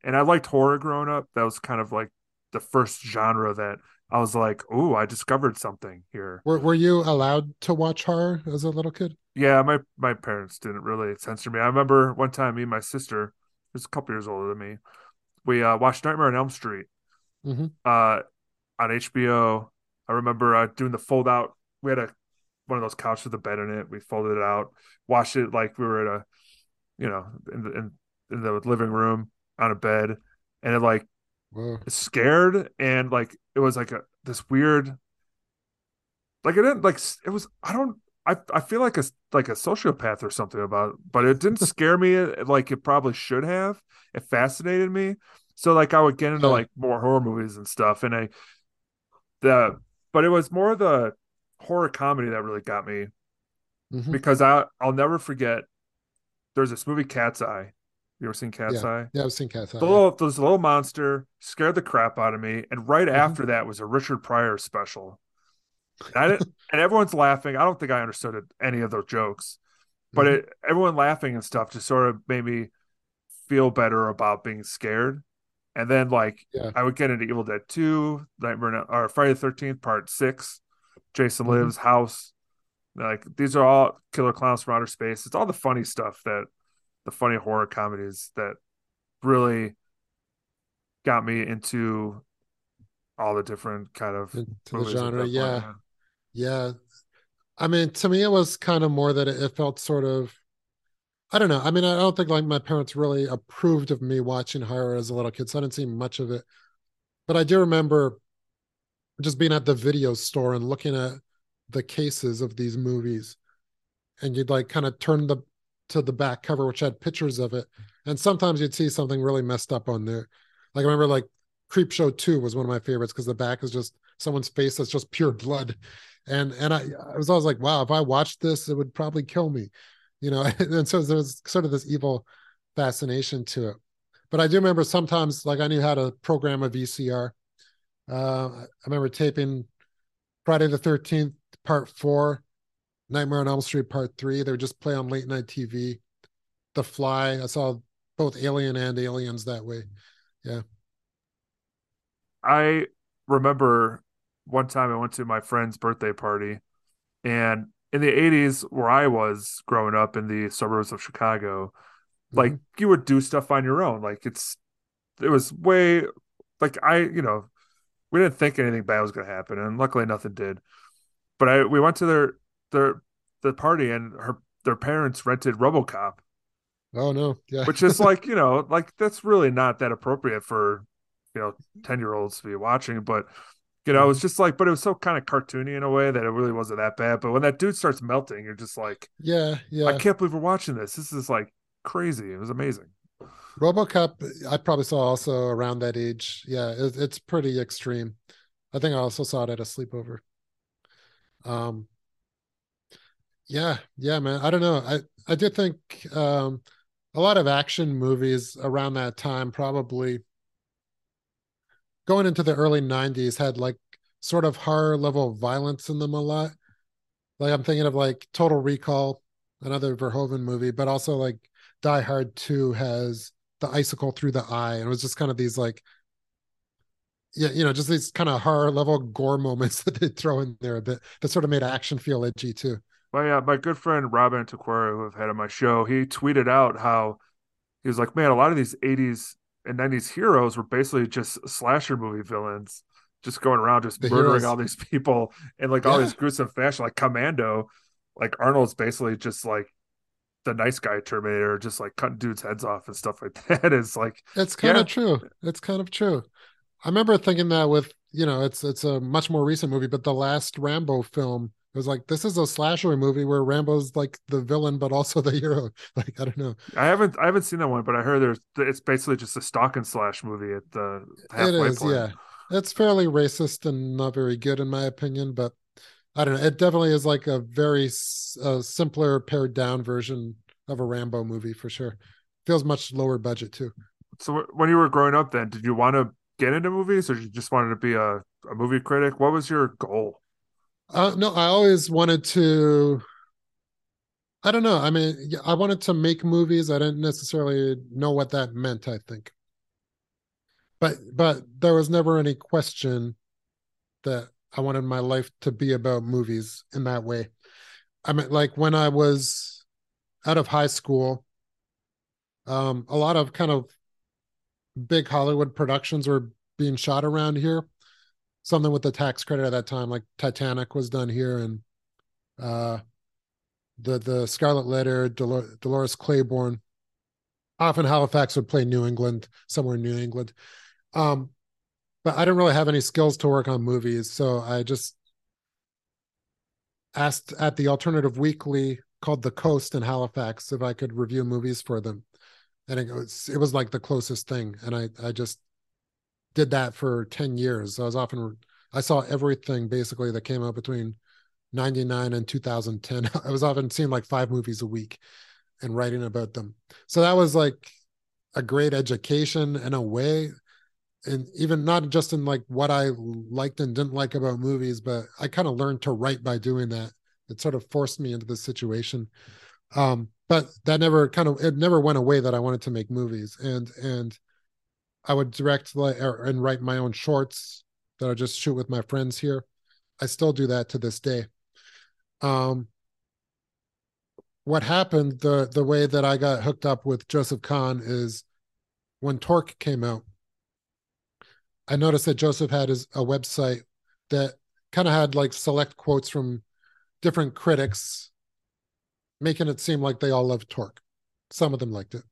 And I liked horror growing up. That was kind of like the first genre that I was like, oh, I discovered something here. Were, were you allowed to watch horror as a little kid? Yeah, my, my parents didn't really censor me. I remember one time me and my sister, who's a couple years older than me, we uh, watched Nightmare on Elm Street mm-hmm. uh, on H B O. I remember uh, doing the fold out. We had a one of those couches with a bed in it. We folded it out, watched it like we were at a, you know, in the, in, in the living room on a bed, and it like Whoa. scared, and like it was like a this weird, like it didn't like it was I don't I I feel like a like a sociopath or something about it, but it didn't scare me like it probably should have. It fascinated me, so like I would get into yeah. like more horror movies and stuff, and I the but it was more the horror comedy that really got me mm-hmm. because I I'll never forget. There's this movie Cat's Eye. You ever seen Cat's yeah. Eye? Yeah, I've seen Cat's Eye. The little, yeah. This little monster scared the crap out of me, and right mm-hmm. after that was a Richard Pryor special. And, I didn't, and everyone's laughing. I don't think I understood any of those jokes, but mm-hmm. it, everyone laughing and stuff just sort of made me feel better about being scared. And then, like, yeah. I would get into Evil Dead two, Nightmare or Friday the thirteenth Part six, Jason mm-hmm. Lives, House. Like, these are all Killer Clowns from Outer Space. It's all the funny stuff that the funny horror comedies that really got me into all the different kind of into movies the genre. Yeah. Point. Yeah. I mean, to me, it was kind of more that it, it felt sort of, I don't know. I mean, I don't think like my parents really approved of me watching horror as a little kid, so I didn't see much of it. But I do remember just being at the video store and looking at the cases of these movies, and you'd like kind of turn the to the back cover, which had pictures of it, and sometimes you'd see something really messed up on there. Like I remember like Creepshow two was one of my favorites because the back is just someone's face that's just pure blood, and and I, I was always like, wow, if I watched this, it would probably kill me, you know. And so there was sort of this evil fascination to it. But I do remember sometimes like I knew how to program a V C R. Uh, I remember taping Friday the thirteenth Part four, Nightmare on Elm Street Part three. They would just play on late night T V. The Fly. I saw both Alien and Aliens that way. Yeah. I remember one time I went to my friend's birthday party, and in the eighties, where I was growing up in the suburbs of Chicago, mm-hmm. like you would do stuff on your own. Like it's, it was way like I, you know, we didn't think anything bad was going to happen, and luckily nothing did. But I, we went to their, their, the party, and her, their parents rented RoboCop. Oh no. Yeah. Which is like, you know, like that's really not that appropriate for, you know, ten year olds to be watching, but you know, mm-hmm. it was just like, but it was so kind of cartoony in a way that it really wasn't that bad. But when that dude starts melting, you're just like, yeah, yeah. I can't believe we're watching this. This is like crazy. It was amazing. RoboCop, I probably saw also around that age. Yeah. It, it's pretty extreme. I think I also saw it at a sleepover. Um, yeah, yeah, man. I don't know. I, I do think, um, a lot of action movies around that time, probably going into the early nineties, had like sort of horror level violence in them a lot. Like I'm thinking of like Total Recall, another Verhoeven movie, but also like Die Hard two has the icicle through the eye. And it was just kind of these like, yeah, you know, just these kind of horror level gore moments that they throw in there that, that sort of made action feel edgy too. Well, yeah, my good friend Rob Antiquera, who I've had on my show, he tweeted out how he was like, man, a lot of these eighties and nineties heroes were basically just slasher movie villains, just going around just the murdering heroes. All these people in like yeah. all these gruesome fashion, like Commando, like Arnold's basically just like the nice guy Terminator, just like cutting dudes' heads off and stuff like that. Is like it's kind yeah. of true. It's kind of true. I remember thinking that with, you know, it's it's a much more recent movie, but the last Rambo film, it was like, this is a slasher movie where Rambo's like the villain, but also the hero. Like, I don't know. I haven't I haven't seen that one, but I heard there's it's basically just a stalk and slash movie at the halfway it is, point. Yeah, it's fairly racist and not very good in my opinion, but I don't know. It definitely is like a very uh, simpler, pared down version of a Rambo movie for sure. Feels much lower budget too. So when you were growing up, then did you want to get into movies, or you just wanted to be a, a movie critic? What was your goal? Uh, no, I always wanted to, I don't know. I mean, I wanted to make movies. I didn't necessarily know what that meant, I think. But but there was never any question that I wanted my life to be about movies in that way. I mean, like when I was out of high school, um, a lot of kind of big Hollywood productions were being shot around here. Something with the tax credit at that time, like Titanic was done here, and uh, the the Scarlet Letter, Dolor- Dolores Claiborne. Often Halifax would play New England, somewhere in New England. Um, but I didn't really have any skills to work on movies, so I just asked at the alternative weekly called The Coast in Halifax if I could review movies for them. And it was, it was like the closest thing, and I, I just... did that for ten years. I was often, I saw everything basically that came out between ninety-nine and two thousand ten. I was often seeing like five movies a week and writing about them. So that was like a great education in a way. And even not just in like what I liked and didn't like about movies, but I kind of learned to write by doing that. It sort of forced me into this situation. Um, but that never kind of, it never went away that I wanted to make movies. And, and, I would direct like, or, and write my own shorts that I just shoot with my friends here. I still do that to this day. Um, what happened, the the way that I got hooked up with Joseph Kahn is when Torque came out, I noticed that Joseph had his, a website that kind of had like select quotes from different critics, making it seem like they all loved Torque. Some of them liked it,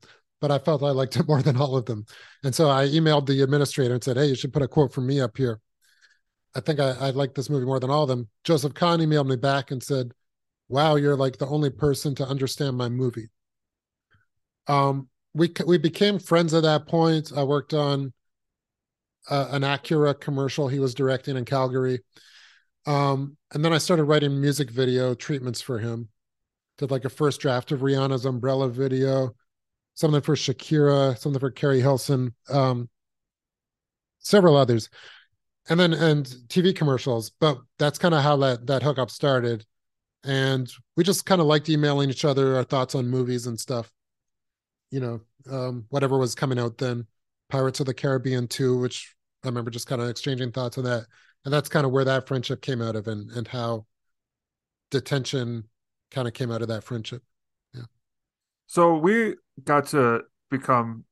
but I felt I liked it more than all of them. And so I emailed the administrator and said, hey, you should put a quote from me up here. I think I, I like this movie more than all of them. Joseph Kahn emailed me back and said, wow, you're like the only person to understand my movie. Um, we we became friends at that point. I worked on uh, an Acura commercial he was directing in Calgary. Um, and then I started writing music video treatments for him. Did like a first draft of Rihanna's Umbrella video, something for Shakira, something for Carrie Hilson, um, several others, and then and T V commercials. But that's kind of how that that hookup started, and we just kind of liked emailing each other our thoughts on movies and stuff. You know, um, whatever was coming out then, Pirates of the Caribbean two, which I remember just kind of exchanging thoughts on that, and that's kind of where that friendship came out of, and and how Detention kind of came out of that friendship. So we got to become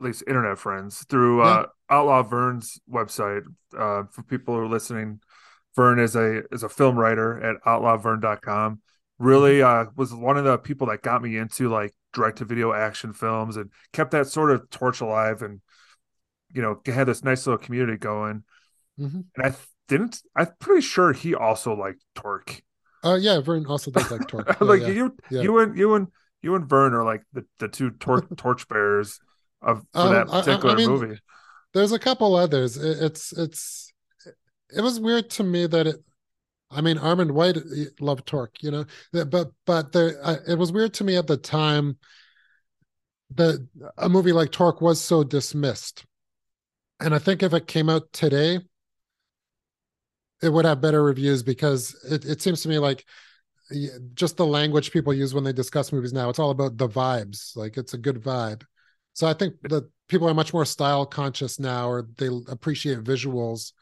at least internet friends through yeah. uh, Outlaw Vern's website. Uh, for people who are listening, Vern is a is a film writer at outlaw vern dot com. Really uh, was one of the people that got me into like direct-to-video action films and kept that sort of torch alive, and you know, had this nice little community going. Mm-hmm. And I th- didn't. I'm pretty sure he also liked Torque. Oh uh, yeah, Vern also does like Torque. Yeah, like yeah. you, yeah. you and you and. You and Vern are like the, the two tor- torchbearers of for um, that particular I, I mean, movie. There's a couple others. It, it's it's it was weird to me that it. I mean, Armand White loved Torque, you know, but but there I, it was weird to me at the time that a movie like Torque was so dismissed, and I think if it came out today, it would have better reviews because it, it seems to me like. Just the language people use when they discuss movies now, it's all about the vibes. Like it's a good vibe. So I think that people are much more style conscious now, or they appreciate visuals,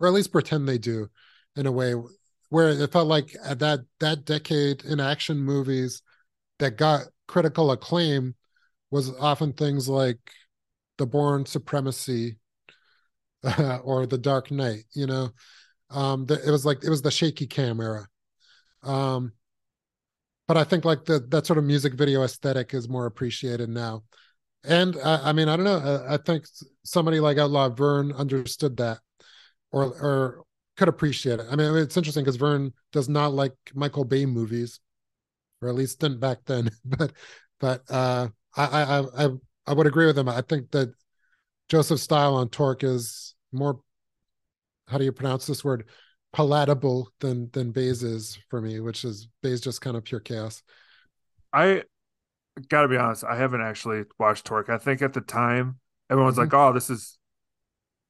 or at least pretend they do, in a way where it felt like at that that decade in action movies that got critical acclaim was often things like The Bourne Supremacy uh, or The Dark Knight. You know, um, the, it was like it was the shaky cam era. Um, But I think like the, that sort of music video aesthetic is more appreciated now. And I, I mean, I don't know. I, I think somebody like Outlaw Vern understood that, or or could appreciate it. I mean, it's interesting because Vern does not like Michael Bay movies, or at least didn't back then. but but uh, I I I I would agree with him. I think that Joseph's style on Torque is more, how do you pronounce this word, palatable than than Bayes is for me, which is Bayes just kind of pure chaos. I gotta be honest, I haven't actually watched Torque. I think at the time everyone's mm-hmm. like, oh, this is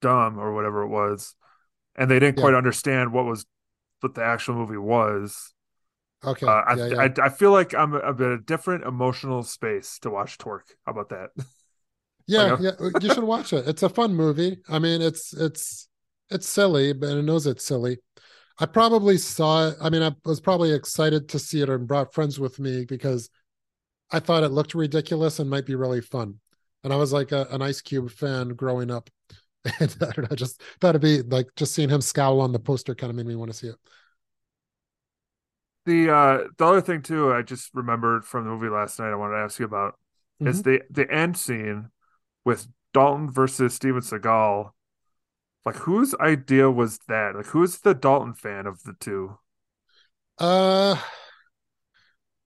dumb or whatever it was, and they didn't yeah. quite understand what was what the actual movie was. Okay. Uh, yeah, I, yeah. I I feel like I'm a, I'm in a different emotional space to watch Torque. How about that? Yeah, yeah, you should watch it. It's a fun movie. I mean, it's it's it's silly, but it knows it's silly. I probably saw it. I mean, I was probably excited to see it and brought friends with me because I thought it looked ridiculous and might be really fun. And I was like a, an Ice Cube fan growing up, and I don't know, just thought it'd be like just seeing him scowl on the poster kind of made me want to see it. The uh, the other thing too, I just remembered from the movie last night, I wanted to ask you about mm-hmm. is the the end scene with Dalton versus Steven Seagal. Like, whose idea was that? Like, who's the Dalton fan of the two? Uh,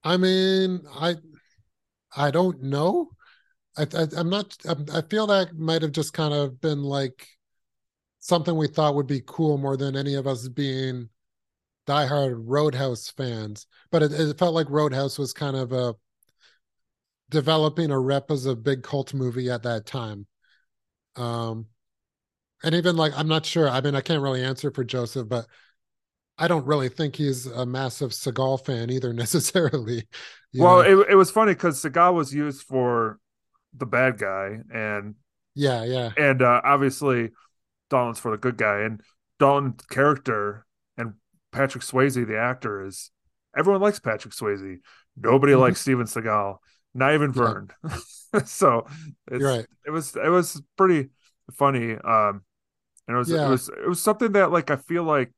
I mean, I I don't know. I, I I'm not. I feel that might have just kind of been like something we thought would be cool more than any of us being diehard Roadhouse fans. But it, it felt like Roadhouse was kind of a developing a rep as a big cult movie at that time. Um. And even like, I'm not sure. I mean, I can't really answer for Joseph, but I don't really think he's a massive Seagal fan either necessarily. Well, it, it was funny because Seagal was used for the bad guy, and yeah, yeah, and uh, obviously Dalton's for the good guy, and Dalton's character and Patrick Swayze, the actor, is everyone likes Patrick Swayze. Nobody mm-hmm. likes Steven Seagal, not even Vern. Yeah. so it's, right. it was it was pretty funny. Um, And it was, yeah. it was it was something that like I feel like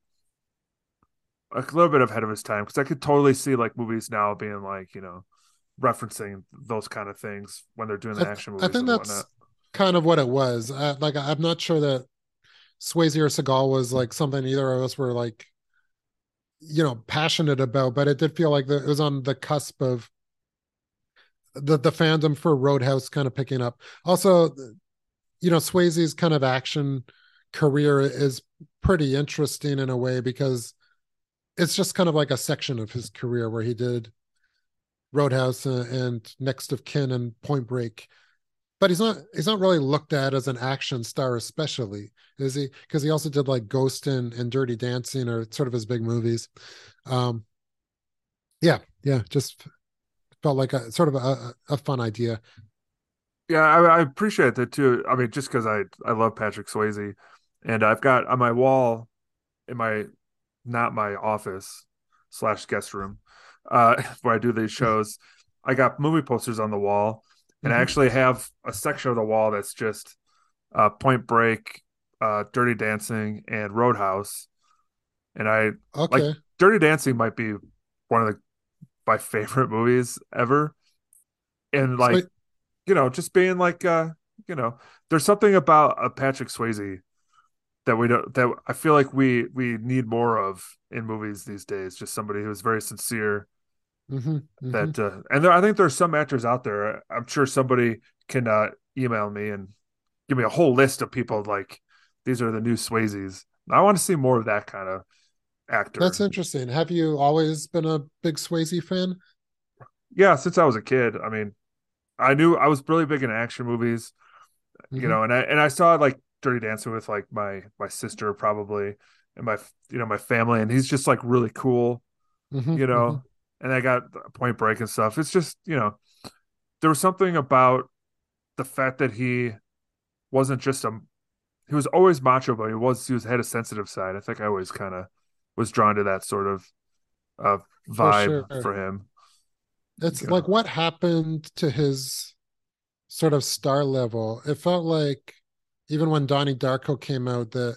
a little bit ahead of his time, because I could totally see like movies now being like, you know, referencing those kind of things when they're doing the I, action movies. I think and that's whatnot. Kind of what it was. I, like I'm not sure that Swayze or Seagal was like something either of us were like, you know, passionate about, but it did feel like the, it was on the cusp of the the fandom for Roadhouse kind of picking up. Also, you know, Swayze's kind of action career is pretty interesting in a way, because it's just kind of like a section of his career where he did Roadhouse and, and Next of Kin and Point Break, but he's not he's not really looked at as an action star, especially is he, because he also did like Ghost and, and Dirty Dancing or sort of his big movies. um yeah yeah just felt like a sort of a, a fun idea. Yeah, I, I appreciate that too. I mean, just because I I love Patrick Swayze. And I've got on my wall, in my, not my office slash guest room, uh, where I do these shows, I got movie posters on the wall, and mm-hmm. I actually have a section of the wall that's just uh, Point Break, uh, Dirty Dancing, and Roadhouse. And I okay. like Dirty Dancing might be one of the my favorite movies ever, and like Sweet. you know, just being like uh, you know, there's something about a Patrick Swayze that we don't, that I feel like we we need more of in movies these days. Just somebody who is very sincere. Mm-hmm, mm-hmm. That uh, and there, I think there's some actors out there. I'm sure somebody can uh, email me and give me a whole list of people like these are the new Swayzes. I want to see more of that kind of actor. That's interesting. Have you always been a big Swayze fan? Yeah, since I was a kid. I mean, I knew I was really big in action movies, mm-hmm. you know, and I and I saw like Dirty Dancing with like my my sister probably, and my, you know, my family, and he's just like really cool, mm-hmm, you know, mm-hmm. and I got Point Break and stuff. It's just, you know, there was something about the fact that he wasn't just a he was always macho, but he was he was had a sensitive side. I think I always kind of was drawn to that sort of uh vibe for, sure. for him. It's you like know. What happened to his sort of star level? It felt like even when Donnie Darko came out, that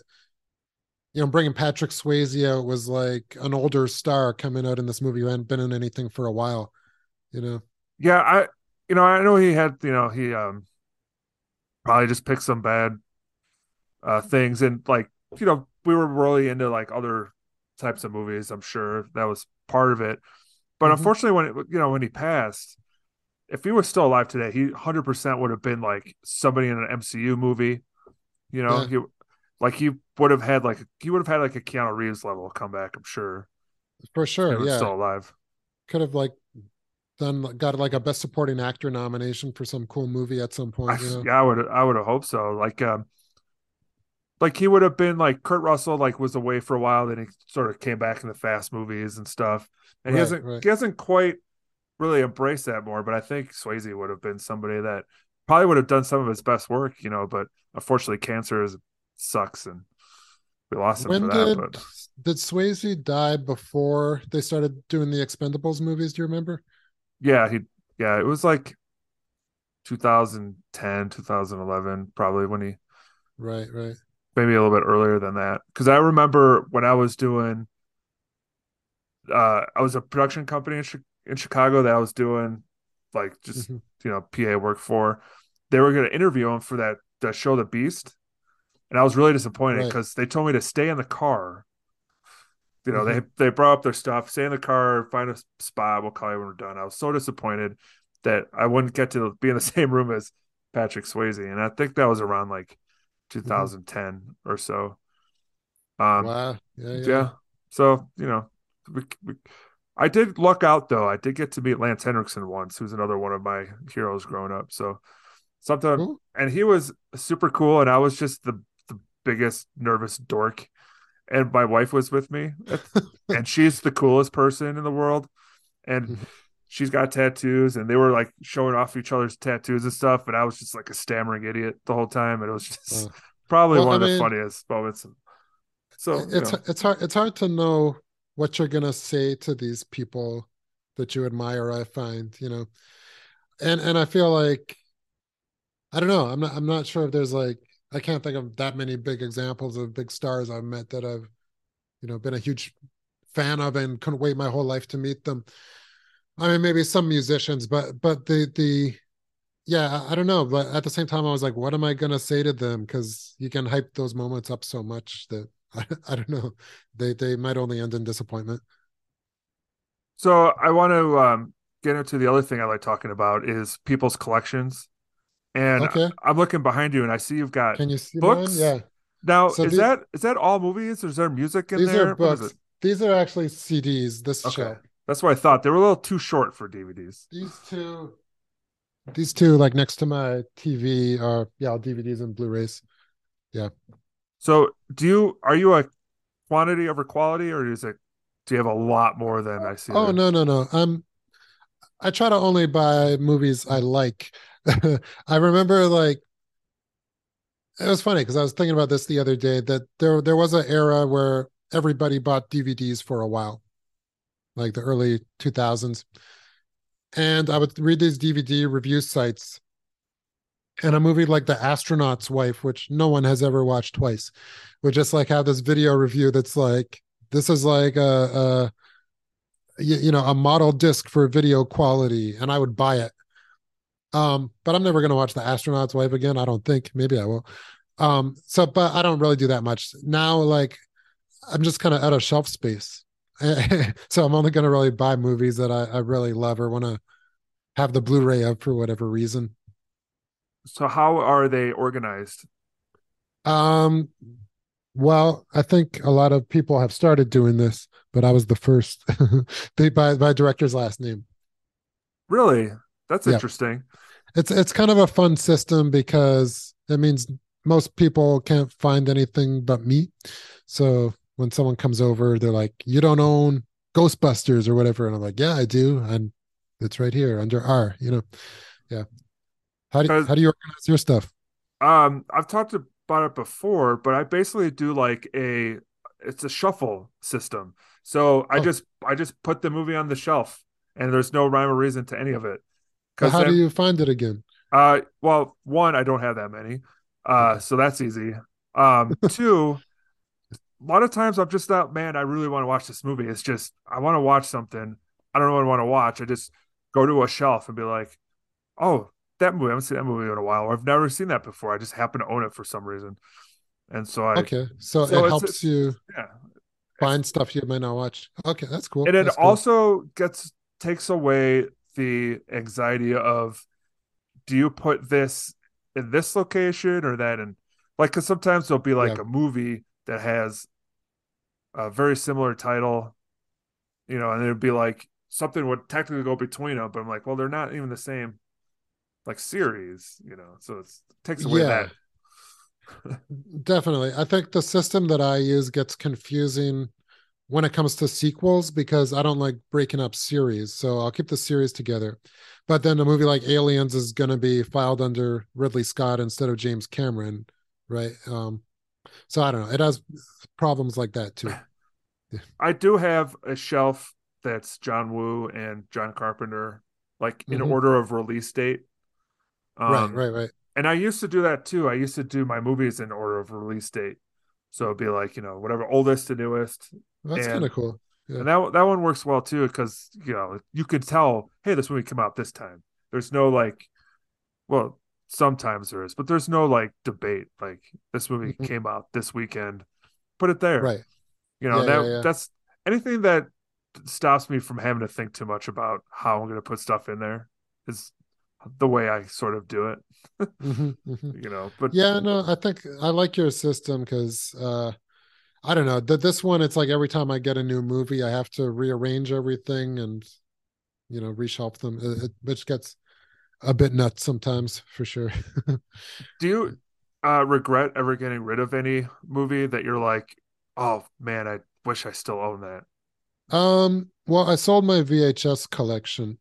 you know, bringing Patrick Swayze out was like an older star coming out in this movie who hadn't been in anything for a while, you know? Yeah, I, you know, I know he had, you know, he um probably just picked some bad uh, things. And like, you know, we were really into like other types of movies. I'm sure that was part of it. But mm-hmm. unfortunately, when it, you know, when he passed, if he was still alive today, he one hundred percent would have been like somebody in an M C U movie. You know, yeah. he like he would have had like he would have had like a Keanu Reeves level comeback. I'm sure, for sure. If he was yeah, still alive, could have like done got like a Best Supporting Actor nomination for some cool movie at some point. I, you know? Yeah, I would I would have hoped so. Like, um, like he would have been like Kurt Russell. Like was away for a while, then he sort of came back in the Fast movies and stuff. And right, he hasn't right. he hasn't quite really embraced that more. But I think Swayze would have been somebody that probably would have done some of his best work, you know, but unfortunately cancer is, sucks and we lost him when for that. Did, but... did Swayze die before they started doing the Expendables movies? Do you remember? Yeah, he yeah, it was like twenty ten, twenty eleven, probably when he right, right. Maybe a little bit earlier than that. Because I remember when I was doing uh I was a production company in, Ch- in Chicago that I was doing like just mm-hmm. you know P A work for. They were going to interview him for that, that show The Beast, and I was really disappointed because right. they told me to stay in the car. You know mm-hmm. they they brought up their stuff, stay in the car, find a spot, we'll call you when we're done. I was so disappointed that I wouldn't get to be in the same room as Patrick Swayze, and I think that was around like twenty ten mm-hmm. or so. Um, wow. yeah, yeah. yeah. So you know we. we I did luck out, though. I did get to meet Lance Henriksen once, who's another one of my heroes growing up. So sometimes, cool. and he was super cool, and I was just the, the biggest nervous dork. And my wife was with me, and she's the coolest person in the world. And she's got tattoos, and they were like showing off each other's tattoos and stuff. And I was just like a stammering idiot the whole time, and it was just uh, probably well, one I of mean, the funniest moments. So it's you know. it's hard it's hard to know what you're going to say to these people that you admire, I find, you know, and, and I feel like, I don't know. I'm not, I'm not sure if there's like, I can't think of that many big examples of big stars I've met that I've, you know, been a huge fan of and couldn't wait my whole life to meet them. I mean, maybe some musicians, but, but the, the, yeah, I don't know. But at the same time, I was like, what am I going to say to them? 'Cause you can hype those moments up so much that, I don't know. They they might only end in disappointment. So I want to um, get into the other thing I like talking about is people's collections. And okay. I, I'm looking behind you, and I see you've got Can you see books. Mine? Yeah. Now so is these, that is that all movies? Or is there music in these there? These are books. What is it? These are actually C Ds. This okay. show. That's what I thought. They were a little too short for D V Ds. These two, these two, like next to my T V, are yeah D V Ds and Blu-rays. Yeah. So do you, are you a quantity over quality, or is it, do you have a lot more than I see? Oh, there? no, no, no. Um, I try to only buy movies I like. I remember like, it was funny because I was thinking about this the other day that there, there was an era where everybody bought D V Ds for a while, like the early two thousands. And I would read these D V D review sites. And a movie like The Astronaut's Wife, which no one has ever watched twice, would just like have this video review that's like, this is like a, a you, you know, a model disc for video quality. And I would buy it. Um, but I'm never going to watch The Astronaut's Wife again. I don't think. Maybe I will. Um, so, but I don't really do that much. Now, like, I'm just kind of out of shelf space. So I'm only going to really buy movies that I, I really love or want to have the Blu-ray of for whatever reason. So how are they organized? Um, well, I think a lot of people have started doing this, but I was the first. They by by director's last name. Really? That's yeah. interesting. It's it's kind of a fun system because it means most people can't find anything but me. So when someone comes over, they're like, "You don't own Ghostbusters or whatever," and I'm like, "Yeah, I do, and it's right here under R." You know, yeah. How do, you, how do you organize your stuff? Um, I've talked about it before, but I basically do like a, it's a shuffle system. So I oh. just I just put the movie on the shelf, and there's no rhyme or reason to any of it. Because how then, do you find it again? Uh, well, one, I don't have that many, uh, okay. so that's easy. Um, two, a lot of times I'm just not, man, I really want to watch this movie. It's just, I want to watch something. I don't know what I want to watch. I just go to a shelf and be like, oh, that movie. I haven't seen that movie in a while. Or I've never seen that before. I just happen to own it for some reason. And so I. Okay. So, so it helps you yeah. find stuff you may not watch. Okay. That's cool. And it that's also cool. gets takes away the anxiety of, do you put this in this location or that? And like, because sometimes there'll be like yeah. a movie that has a very similar title, you know, and it'd be like something would technically go between them, but I'm like, well, they're not even the same like series, you know, so it's, it takes away yeah. that. Definitely. I think the system that I use gets confusing when it comes to sequels because I don't like breaking up series. So I'll keep the series together. But then a movie like Aliens is going to be filed under Ridley Scott instead of James Cameron, right? Um, so I don't know. It has problems like that too. Yeah. I do have a shelf that's John Woo and John Carpenter, like in mm-hmm. order of release date. Um, right, right, right. And I used to do that too. I used to do my movies in order of release date. So it'd be like, you know, whatever oldest to newest. That's kind of cool. Yeah. And that that one works well too because, you know, you could tell, hey, this movie came out this time. There's no like, well, sometimes there is, but there's no like debate. Like this movie mm-hmm. came out this weekend. Put it there. Right. You know, yeah, that yeah, yeah. that's anything that stops me from having to think too much about how I'm going to put stuff in there is the way I sort of do it. mm-hmm, mm-hmm. You know, but yeah, no, I think I like your system because uh I don't know that this one, it's like every time I get a new movie, I have to rearrange everything and, you know, reshelf them, it, it, which gets a bit nuts sometimes for sure. Do you uh regret ever getting rid of any movie that you're like, oh man, I wish I still owned that? Um, well, I sold my V H S collection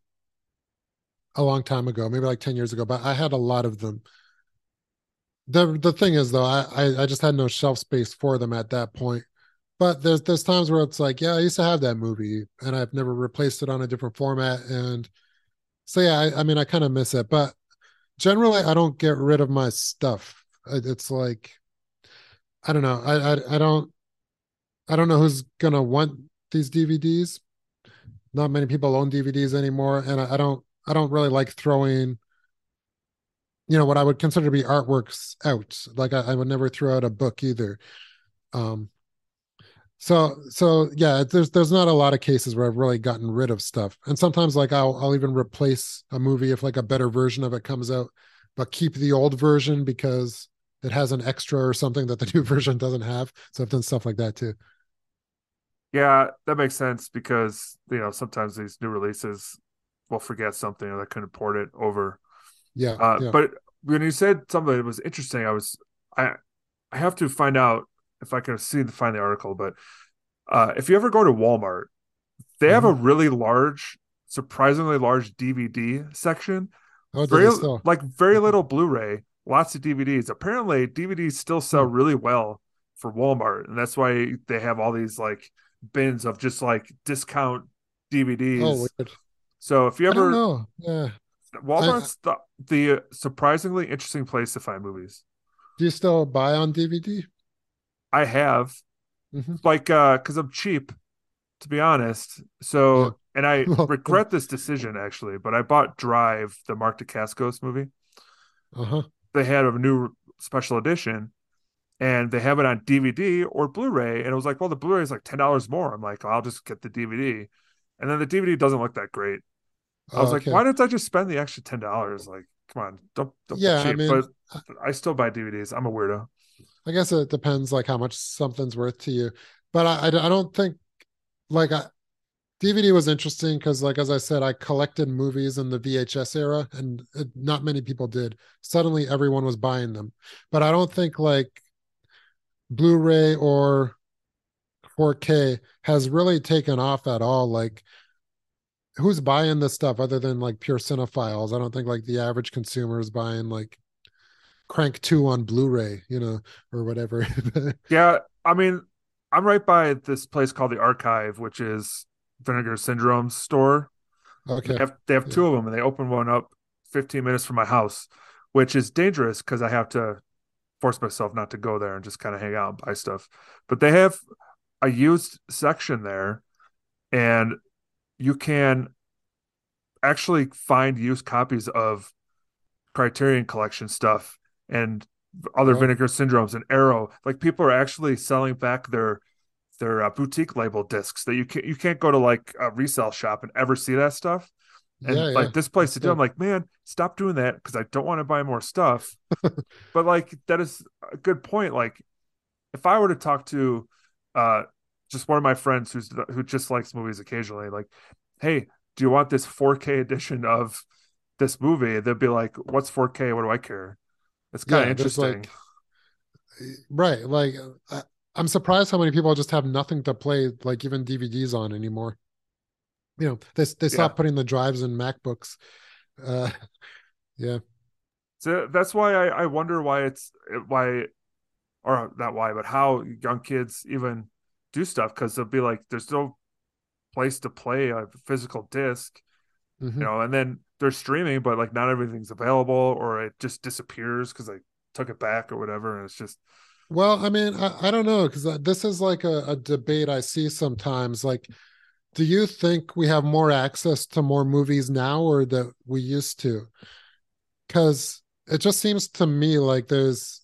a long time ago, maybe like ten years ago, but I had a lot of them. The the thing is though, I, I, I just had no shelf space for them at that point. But there's there's times where it's like, yeah, I used to have that movie and I've never replaced it on a different format. And so yeah, I, I mean, I kind of miss it, but generally I don't get rid of my stuff. It's like, I don't know. I I, I don't, I don't know who's going to want these D V Ds. Not many people own D V Ds anymore. And I, I don't, I don't really like throwing, you know, what I would consider to be artworks out. Like I, I would never throw out a book either. Um, so, so yeah, there's, there's not a lot of cases where I've really gotten rid of stuff. And sometimes like I'll, I'll even replace a movie if like a better version of it comes out, but keep the old version because it has an extra or something that the new version doesn't have. So I've done stuff like that too. Yeah, that makes sense because, you know, sometimes these new releases will forget something or they couldn't port it over. Yeah, uh, yeah. But when you said something that was interesting, I was, I, I have to find out if I can see the, find the article, but uh, if you ever go to Walmart, they mm-hmm. have a really large, surprisingly large D V D section, oh, very, like very little Blu-ray, lots of D V Ds. Apparently D V Ds still sell really well for Walmart. And that's why they have all these like bins of just like discount D V Ds. Oh, weird. So if you ever, I don't know. Yeah. Walmart's I, the, the surprisingly interesting place to find movies. Do you still buy on D V D? I have, mm-hmm. like, uh, because I'm cheap, to be honest. So, yeah. and I regret this decision actually, but I bought Drive, the Mark Dacascos movie. Uh-huh. They had a new special edition, and they have it on D V D or Blu-ray. And it was like, well, the Blu-ray is like ten dollars more. I'm like, oh, I'll just get the D V D, and then the D V D doesn't look that great. I was oh, like, okay. why did I just spend the extra ten dollars? Like, come on, don't, don't yeah, cheap. I mean, but I still buy D V Ds. I'm a weirdo. I guess it depends, like how much something's worth to you. But I, I, I don't think like I, D V D was interesting because, like as I said, I collected movies in the V H S era, and it, not many people did. Suddenly, everyone was buying them. But I don't think like Blu-ray or four K has really taken off at all. Like. Who's buying this stuff other than like pure cinephiles? I don't think like the average consumer is buying like Crank two on Blu-ray, you know, or whatever. Yeah. I mean, I'm right by this place called The Archive, which is Vinegar Syndrome's store. Okay. They have, they have yeah. two of them and they open one up fifteen minutes from my house, which is dangerous because I have to force myself not to go there and just kind of hang out and buy stuff. But they have a used section there, and you can actually find used copies of Criterion Collection stuff and other oh. Vinegar Syndromes and Arrow. Like, people are actually selling back their their uh, boutique label discs that you can't you can't go to like a resale shop and ever see that stuff. And yeah, like yeah. this place to do, yeah. I'm like, man, stop doing that because I don't want to buy more stuff. But like, that is a good point. Like, if I were to talk to uh, just one of my friends who's who just likes movies occasionally, like, hey, do you want this four K edition of this movie? They'd be like, what's four K? What do I care? It's kind of yeah, interesting, like, right? Like, I, I'm surprised how many people just have nothing to play, like even D V Ds on anymore. You know, they they stopped yeah. putting the drives in MacBooks. Uh, yeah. So that's why I, I wonder why it's why, or not why, but how young kids even do stuff, because they'll be like, there's no place to play a physical disc, mm-hmm. you know, and then they're streaming, but like not everything's available, or it just disappears because they took it back or whatever. And it's just, well, I mean, I, I don't know, because this is like a, a debate I see sometimes, like, do you think we have more access to more movies now or that we used to? Because it just seems to me like there's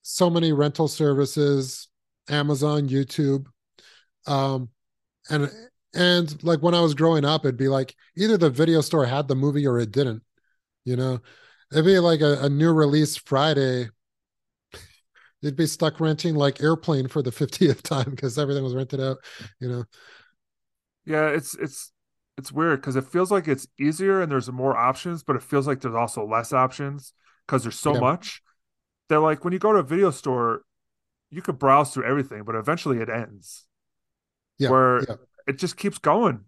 so many rental services, Amazon, YouTube. Um, and, and like when I was growing up, it'd be like either the video store had the movie or it didn't, you know, it'd be like a, a new release Friday. You'd be stuck renting like Airplane for the fiftieth time because everything was rented out, you know? Yeah, it's it's it's weird because it feels like it's easier and there's more options, but it feels like there's also less options because there's so yeah. much. They're like, when you go to a video store, you could browse through everything, but eventually it ends. Yeah, where yeah. it just keeps going,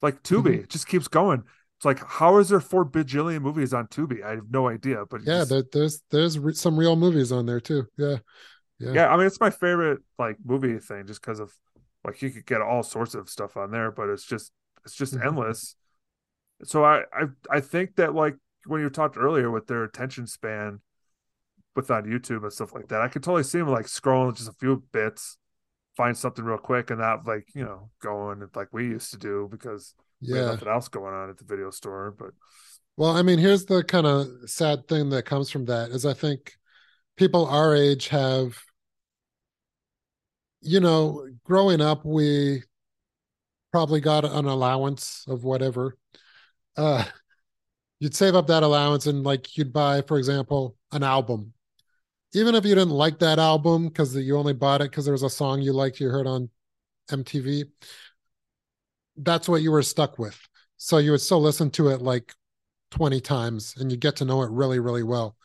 like Tubi, mm-hmm. it just keeps going. It's like, how is there four bajillion movies on Tubi? I have no idea, but yeah, just... there, there's there's re- some real movies on there too. Yeah, yeah, yeah. I mean, it's my favorite like movie thing just because of. Like, you could get all sorts of stuff on there, but it's just it's just mm-hmm. endless. So I, I I think that, like, when you talked earlier with their attention span with on YouTube and stuff like that, I could totally see them like scrolling just a few bits, find something real quick, and not like, you know, going like we used to do because yeah. we had nothing else going on at the video store. But well, I mean, here's the kind of sad thing that comes from that is I think people our age have. You know, growing up, we probably got an allowance of whatever. Uh, you'd save up that allowance and, like, you'd buy, for example, an album. Even if you didn't like that album because you only bought it because there was a song you liked you heard on M T V, that's what you were stuck with. So you would still listen to it, like, twenty times, and you'd get to know it really, really well.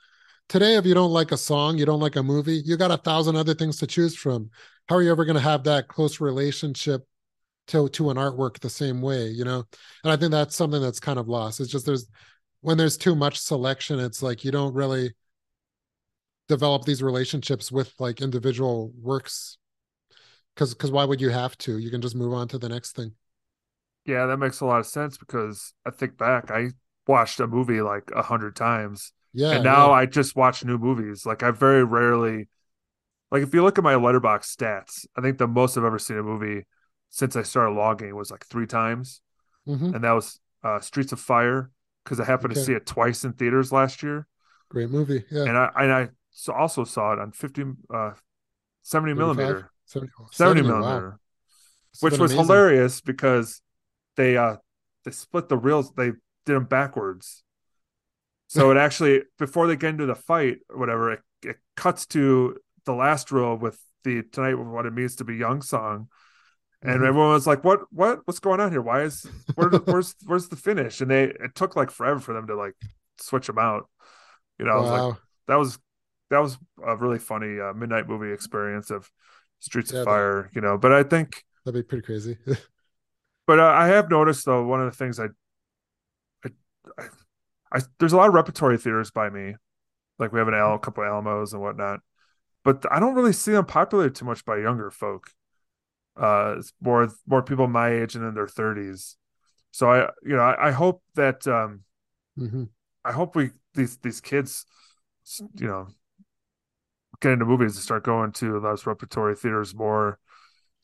Today, if you don't like a song, you don't like a movie, you got a thousand other things to choose from. How are you ever going to have that close relationship to, to an artwork the same way, you know? And I think that's something that's kind of lost. It's just there's, when there's too much selection, it's like you don't really develop these relationships with like individual works. Because because why would you have to? You can just move on to the next thing. Yeah, that makes a lot of sense because I think back, I watched a movie like a hundred times. Yeah, and now yeah. I just watch new movies. Like, I very rarely... Like, if you look at my Letterboxd stats, I think the most I've ever seen a movie since I started logging was like three times. Mm-hmm. And that was uh, Streets of Fire, because I happened okay. to see it twice in theaters last year. Great movie, yeah. And I and I also saw it on fifty, uh, seventy millimeter. seventy, seventy, seventy millimeter. Wow. Which was amazing. Hilarious because they uh, they split the reels. They did them backwards. So it actually, before they get into the fight or whatever, it, it cuts to the last reel with the Tonight with What It Means to Be Young song. And mm-hmm. everyone was like, what, what, what's going on here? Why is, where, where's, where's the finish? And they, it took like forever for them to like switch them out. You know, wow. I was like, that was, that was a really funny uh, midnight movie experience of Streets yeah, of Fire, you know, but I think that'd be pretty crazy. But uh, I have noticed though, one of the things I, I, I, I there's a lot of repertory theaters by me. Like we have an Al, a couple of Alamos and whatnot. But I don't really see them popular too much by younger folk. Uh, it's more more people my age and in their thirties. So I, you know, I, I hope that um, mm-hmm. I hope we these these kids, you know, get into movies and start going to those repertory theaters more,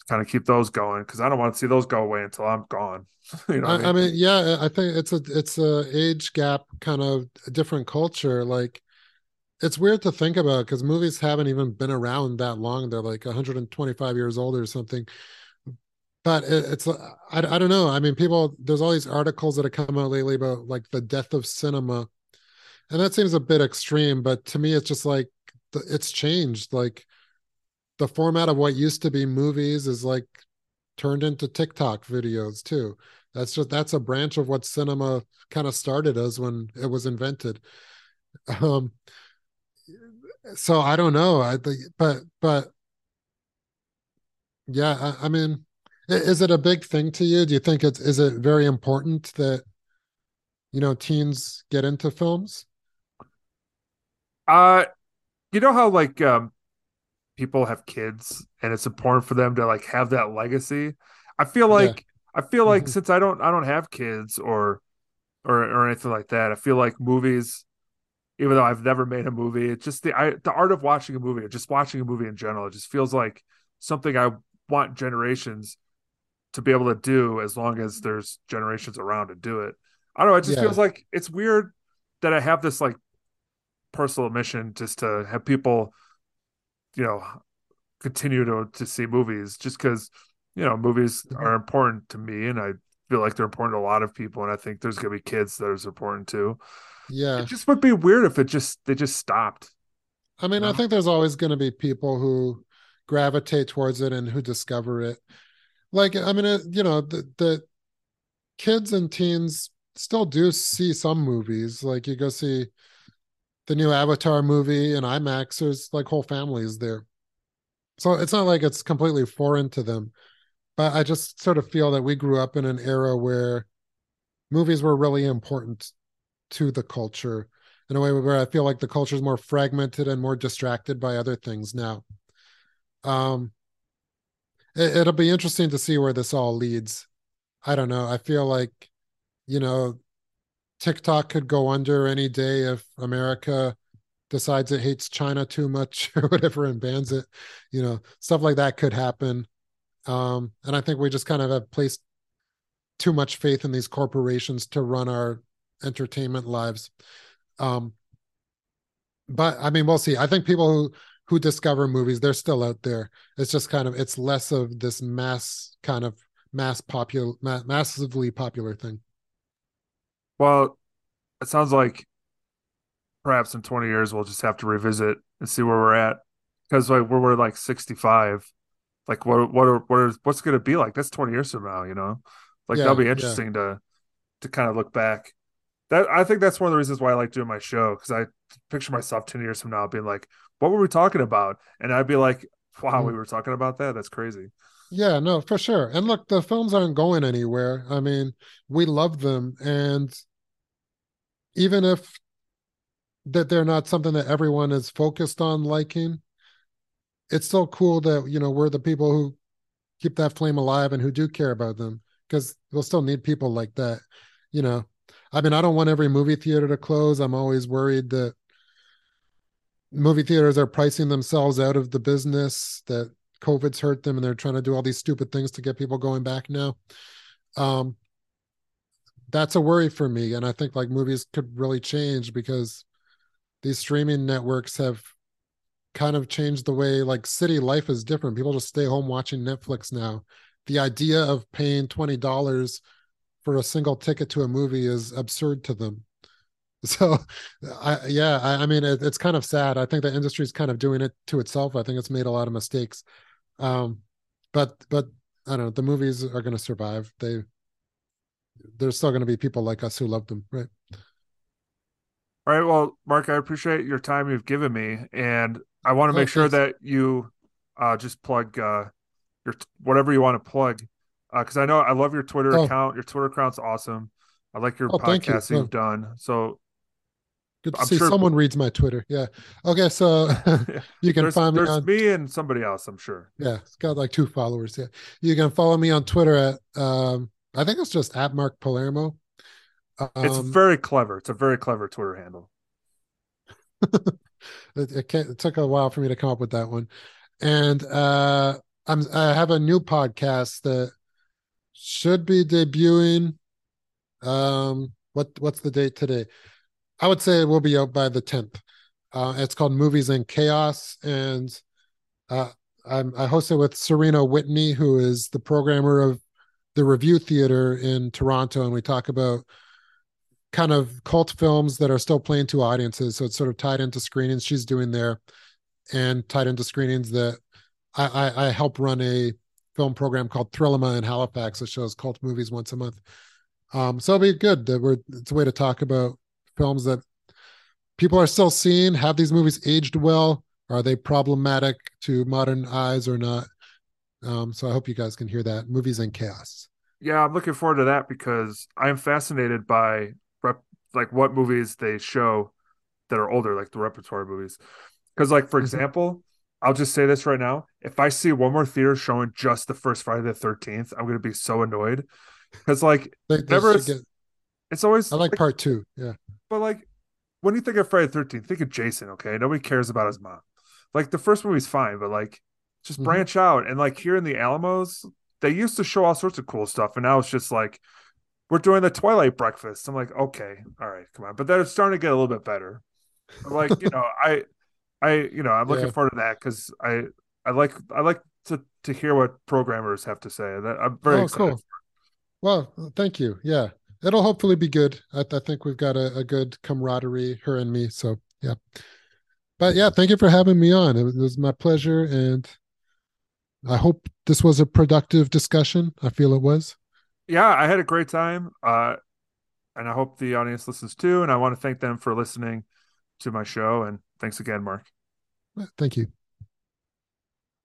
kind of keep those going, because I don't want to see those go away until I'm gone. You know I, I, mean? I mean, yeah, I think it's a it's a age gap, kind of different culture. Like, it's weird to think about because movies haven't even been around that long. They're like one hundred twenty-five years old or something. But it, it's I, I don't know. I mean, people, there's all these articles that have come out lately about like the death of cinema, and that seems a bit extreme. But to me, it's just like it's changed. Like, the format of what used to be movies is like turned into TikTok videos too. That's just, that's a branch of what cinema kind of started as when it was invented. Um, so I don't know. I think, but, but yeah, I, I mean, is it a big thing to you? Do you think it's, is it very important that, you know, teens get into films? Uh, you know how like, um, people have kids and it's important for them to like have that legacy. I feel like, yeah. I feel like mm-hmm. since I don't, I don't have kids or, or, or anything like that, I feel like movies, even though I've never made a movie, it's just the, I, the art of watching a movie or just watching a movie in general. It just feels like something I want generations to be able to do as long as there's generations around to do it. I don't know. It just yeah. feels like it's weird that I have this like personal mission just to have people, you know, continue to to see movies, just because, you know, movies are important to me and I feel like they're important to a lot of people, and I think there's gonna be kids that are important too. Yeah, it just would be weird if it just they just stopped. I mean, you know? I think there's always going to be people who gravitate towards it and who discover it. Like, I mean, it, you know, the, the kids and teens still do see some movies. Like, you go see the new Avatar movie in IMAX, there's like whole families there. So it's not like it's completely foreign to them. But I just sort of feel that we grew up in an era where movies were really important to the culture in a way where I feel like the culture is more fragmented and more distracted by other things now. Um, it, it'll be interesting to see where this all leads. I don't know. I feel like, you know, TikTok could go under any day if America decides it hates China too much or whatever and bans it. You know, stuff like that could happen. Um, and I think we just kind of have placed too much faith in these corporations to run our entertainment lives. Um, but I mean, we'll see. I think people who, who discover movies, they're still out there. It's just kind of, it's less of this mass kind of mass popular, ma- massively popular thing. Well, it sounds like perhaps in twenty years we'll just have to revisit and see where we're at, because like we're, we're like sixty-five. Like what what are, what are, what's going to be like? That's twenty years from now, you know. Like yeah, that'll be interesting yeah. to to kind of look back. That I think that's one of the reasons why I like doing my show, because I picture myself ten years from now being like, "What were we talking about?" And I'd be like, "Wow, mm. we were talking about that. That's crazy." Yeah, no, for sure. And look, the films aren't going anywhere. I mean, we love them, and even if that they're not something that everyone is focused on liking, it's still cool that, you know, we're the people who keep that flame alive and who do care about them, because we'll still need people like that. You know, I mean, I don't want every movie theater to close. I'm always worried that movie theaters are pricing themselves out of the business, that COVID's hurt them and they're trying to do all these stupid things to get people going back now. Um, That's a worry for me. And I think like movies could really change, because these streaming networks have kind of changed the way like city life is different. People just stay home watching Netflix now. The idea of paying twenty dollars for a single ticket to a movie is absurd to them. So I, yeah, I, I mean, it, it's kind of sad. I think the industry is kind of doing it to itself. I think it's made a lot of mistakes. Um, but, but I don't know, the movies are going to survive. They, There's still going to be people like us who love them, right? All right. Well, Mark, I appreciate your time you've given me, and I want to make oh, sure thanks. that you uh, just plug uh, your whatever you want to plug, because uh, I know I love your Twitter oh. account. Your Twitter account's awesome. I like your oh, podcast you. you've oh. done. So good to I'm see sure... someone reads my Twitter. Yeah. Okay, so you can there's, find me there's on me and somebody else. I'm sure. Yeah, it's got like two followers. Yeah, you can follow me on Twitter at. Um... I think it's just at Mark Palermo. Um, it's very clever. It's a very clever Twitter handle. It, it, it took a while for me to come up with that one. And uh, I'm, I have a new podcast that should be debuting. Um, what what's the date today? I would say it will be out by the tenth. Uh, it's called Movies in Chaos, and uh, I'm, I host it with Serena Whitney, who is the programmer of the Review Theater in Toronto, and we talk about kind of cult films that are still playing to audiences. So it's sort of tied into screenings she's doing there, and tied into screenings that I, I, I help run a film program called Thrillema in Halifax that shows cult movies once a month. Um, so it'll be good. That we're it's a way to talk about films that people are still seeing. Have these movies aged well? Are they problematic to modern eyes or not? Um, so I hope you guys can hear that. Movies in Chaos. Yeah, I'm looking forward to that because I'm fascinated by rep- like what movies they show that are older, like the repertory movies. Because, like, for example, I'll just say this right now. If I see one more theater showing just the first Friday the thirteenth, I'm going to be so annoyed. Because, like, never is, get... it's always... I like, like part two, yeah. But, like, when you think of Friday the thirteenth, think of Jason, okay? Nobody cares about his mom. Like, the first movie's fine, but, like, just branch mm-hmm. out. And, like, here in the Alamos, they used to show all sorts of cool stuff. And now it's just, like, we're doing the Twilight Breakfast. I'm like, okay, all right, come on. But they're starting to get a little bit better. But, like, you know, I... I, you know, I'm looking yeah. forward to that because I, I like, I like to, to hear what programmers have to say. That I'm very oh, excited. Cool. Well, thank you. Yeah. It'll hopefully be good. I, I think we've got a, a good camaraderie, her and me. So yeah, but yeah, thank you for having me on. It was, it was my pleasure. And I hope this was a productive discussion. I feel it was. Yeah. I had a great time. Uh, and I hope the audience listens too. And I want to thank them for listening to my show. And thanks again, Mark. Thank you.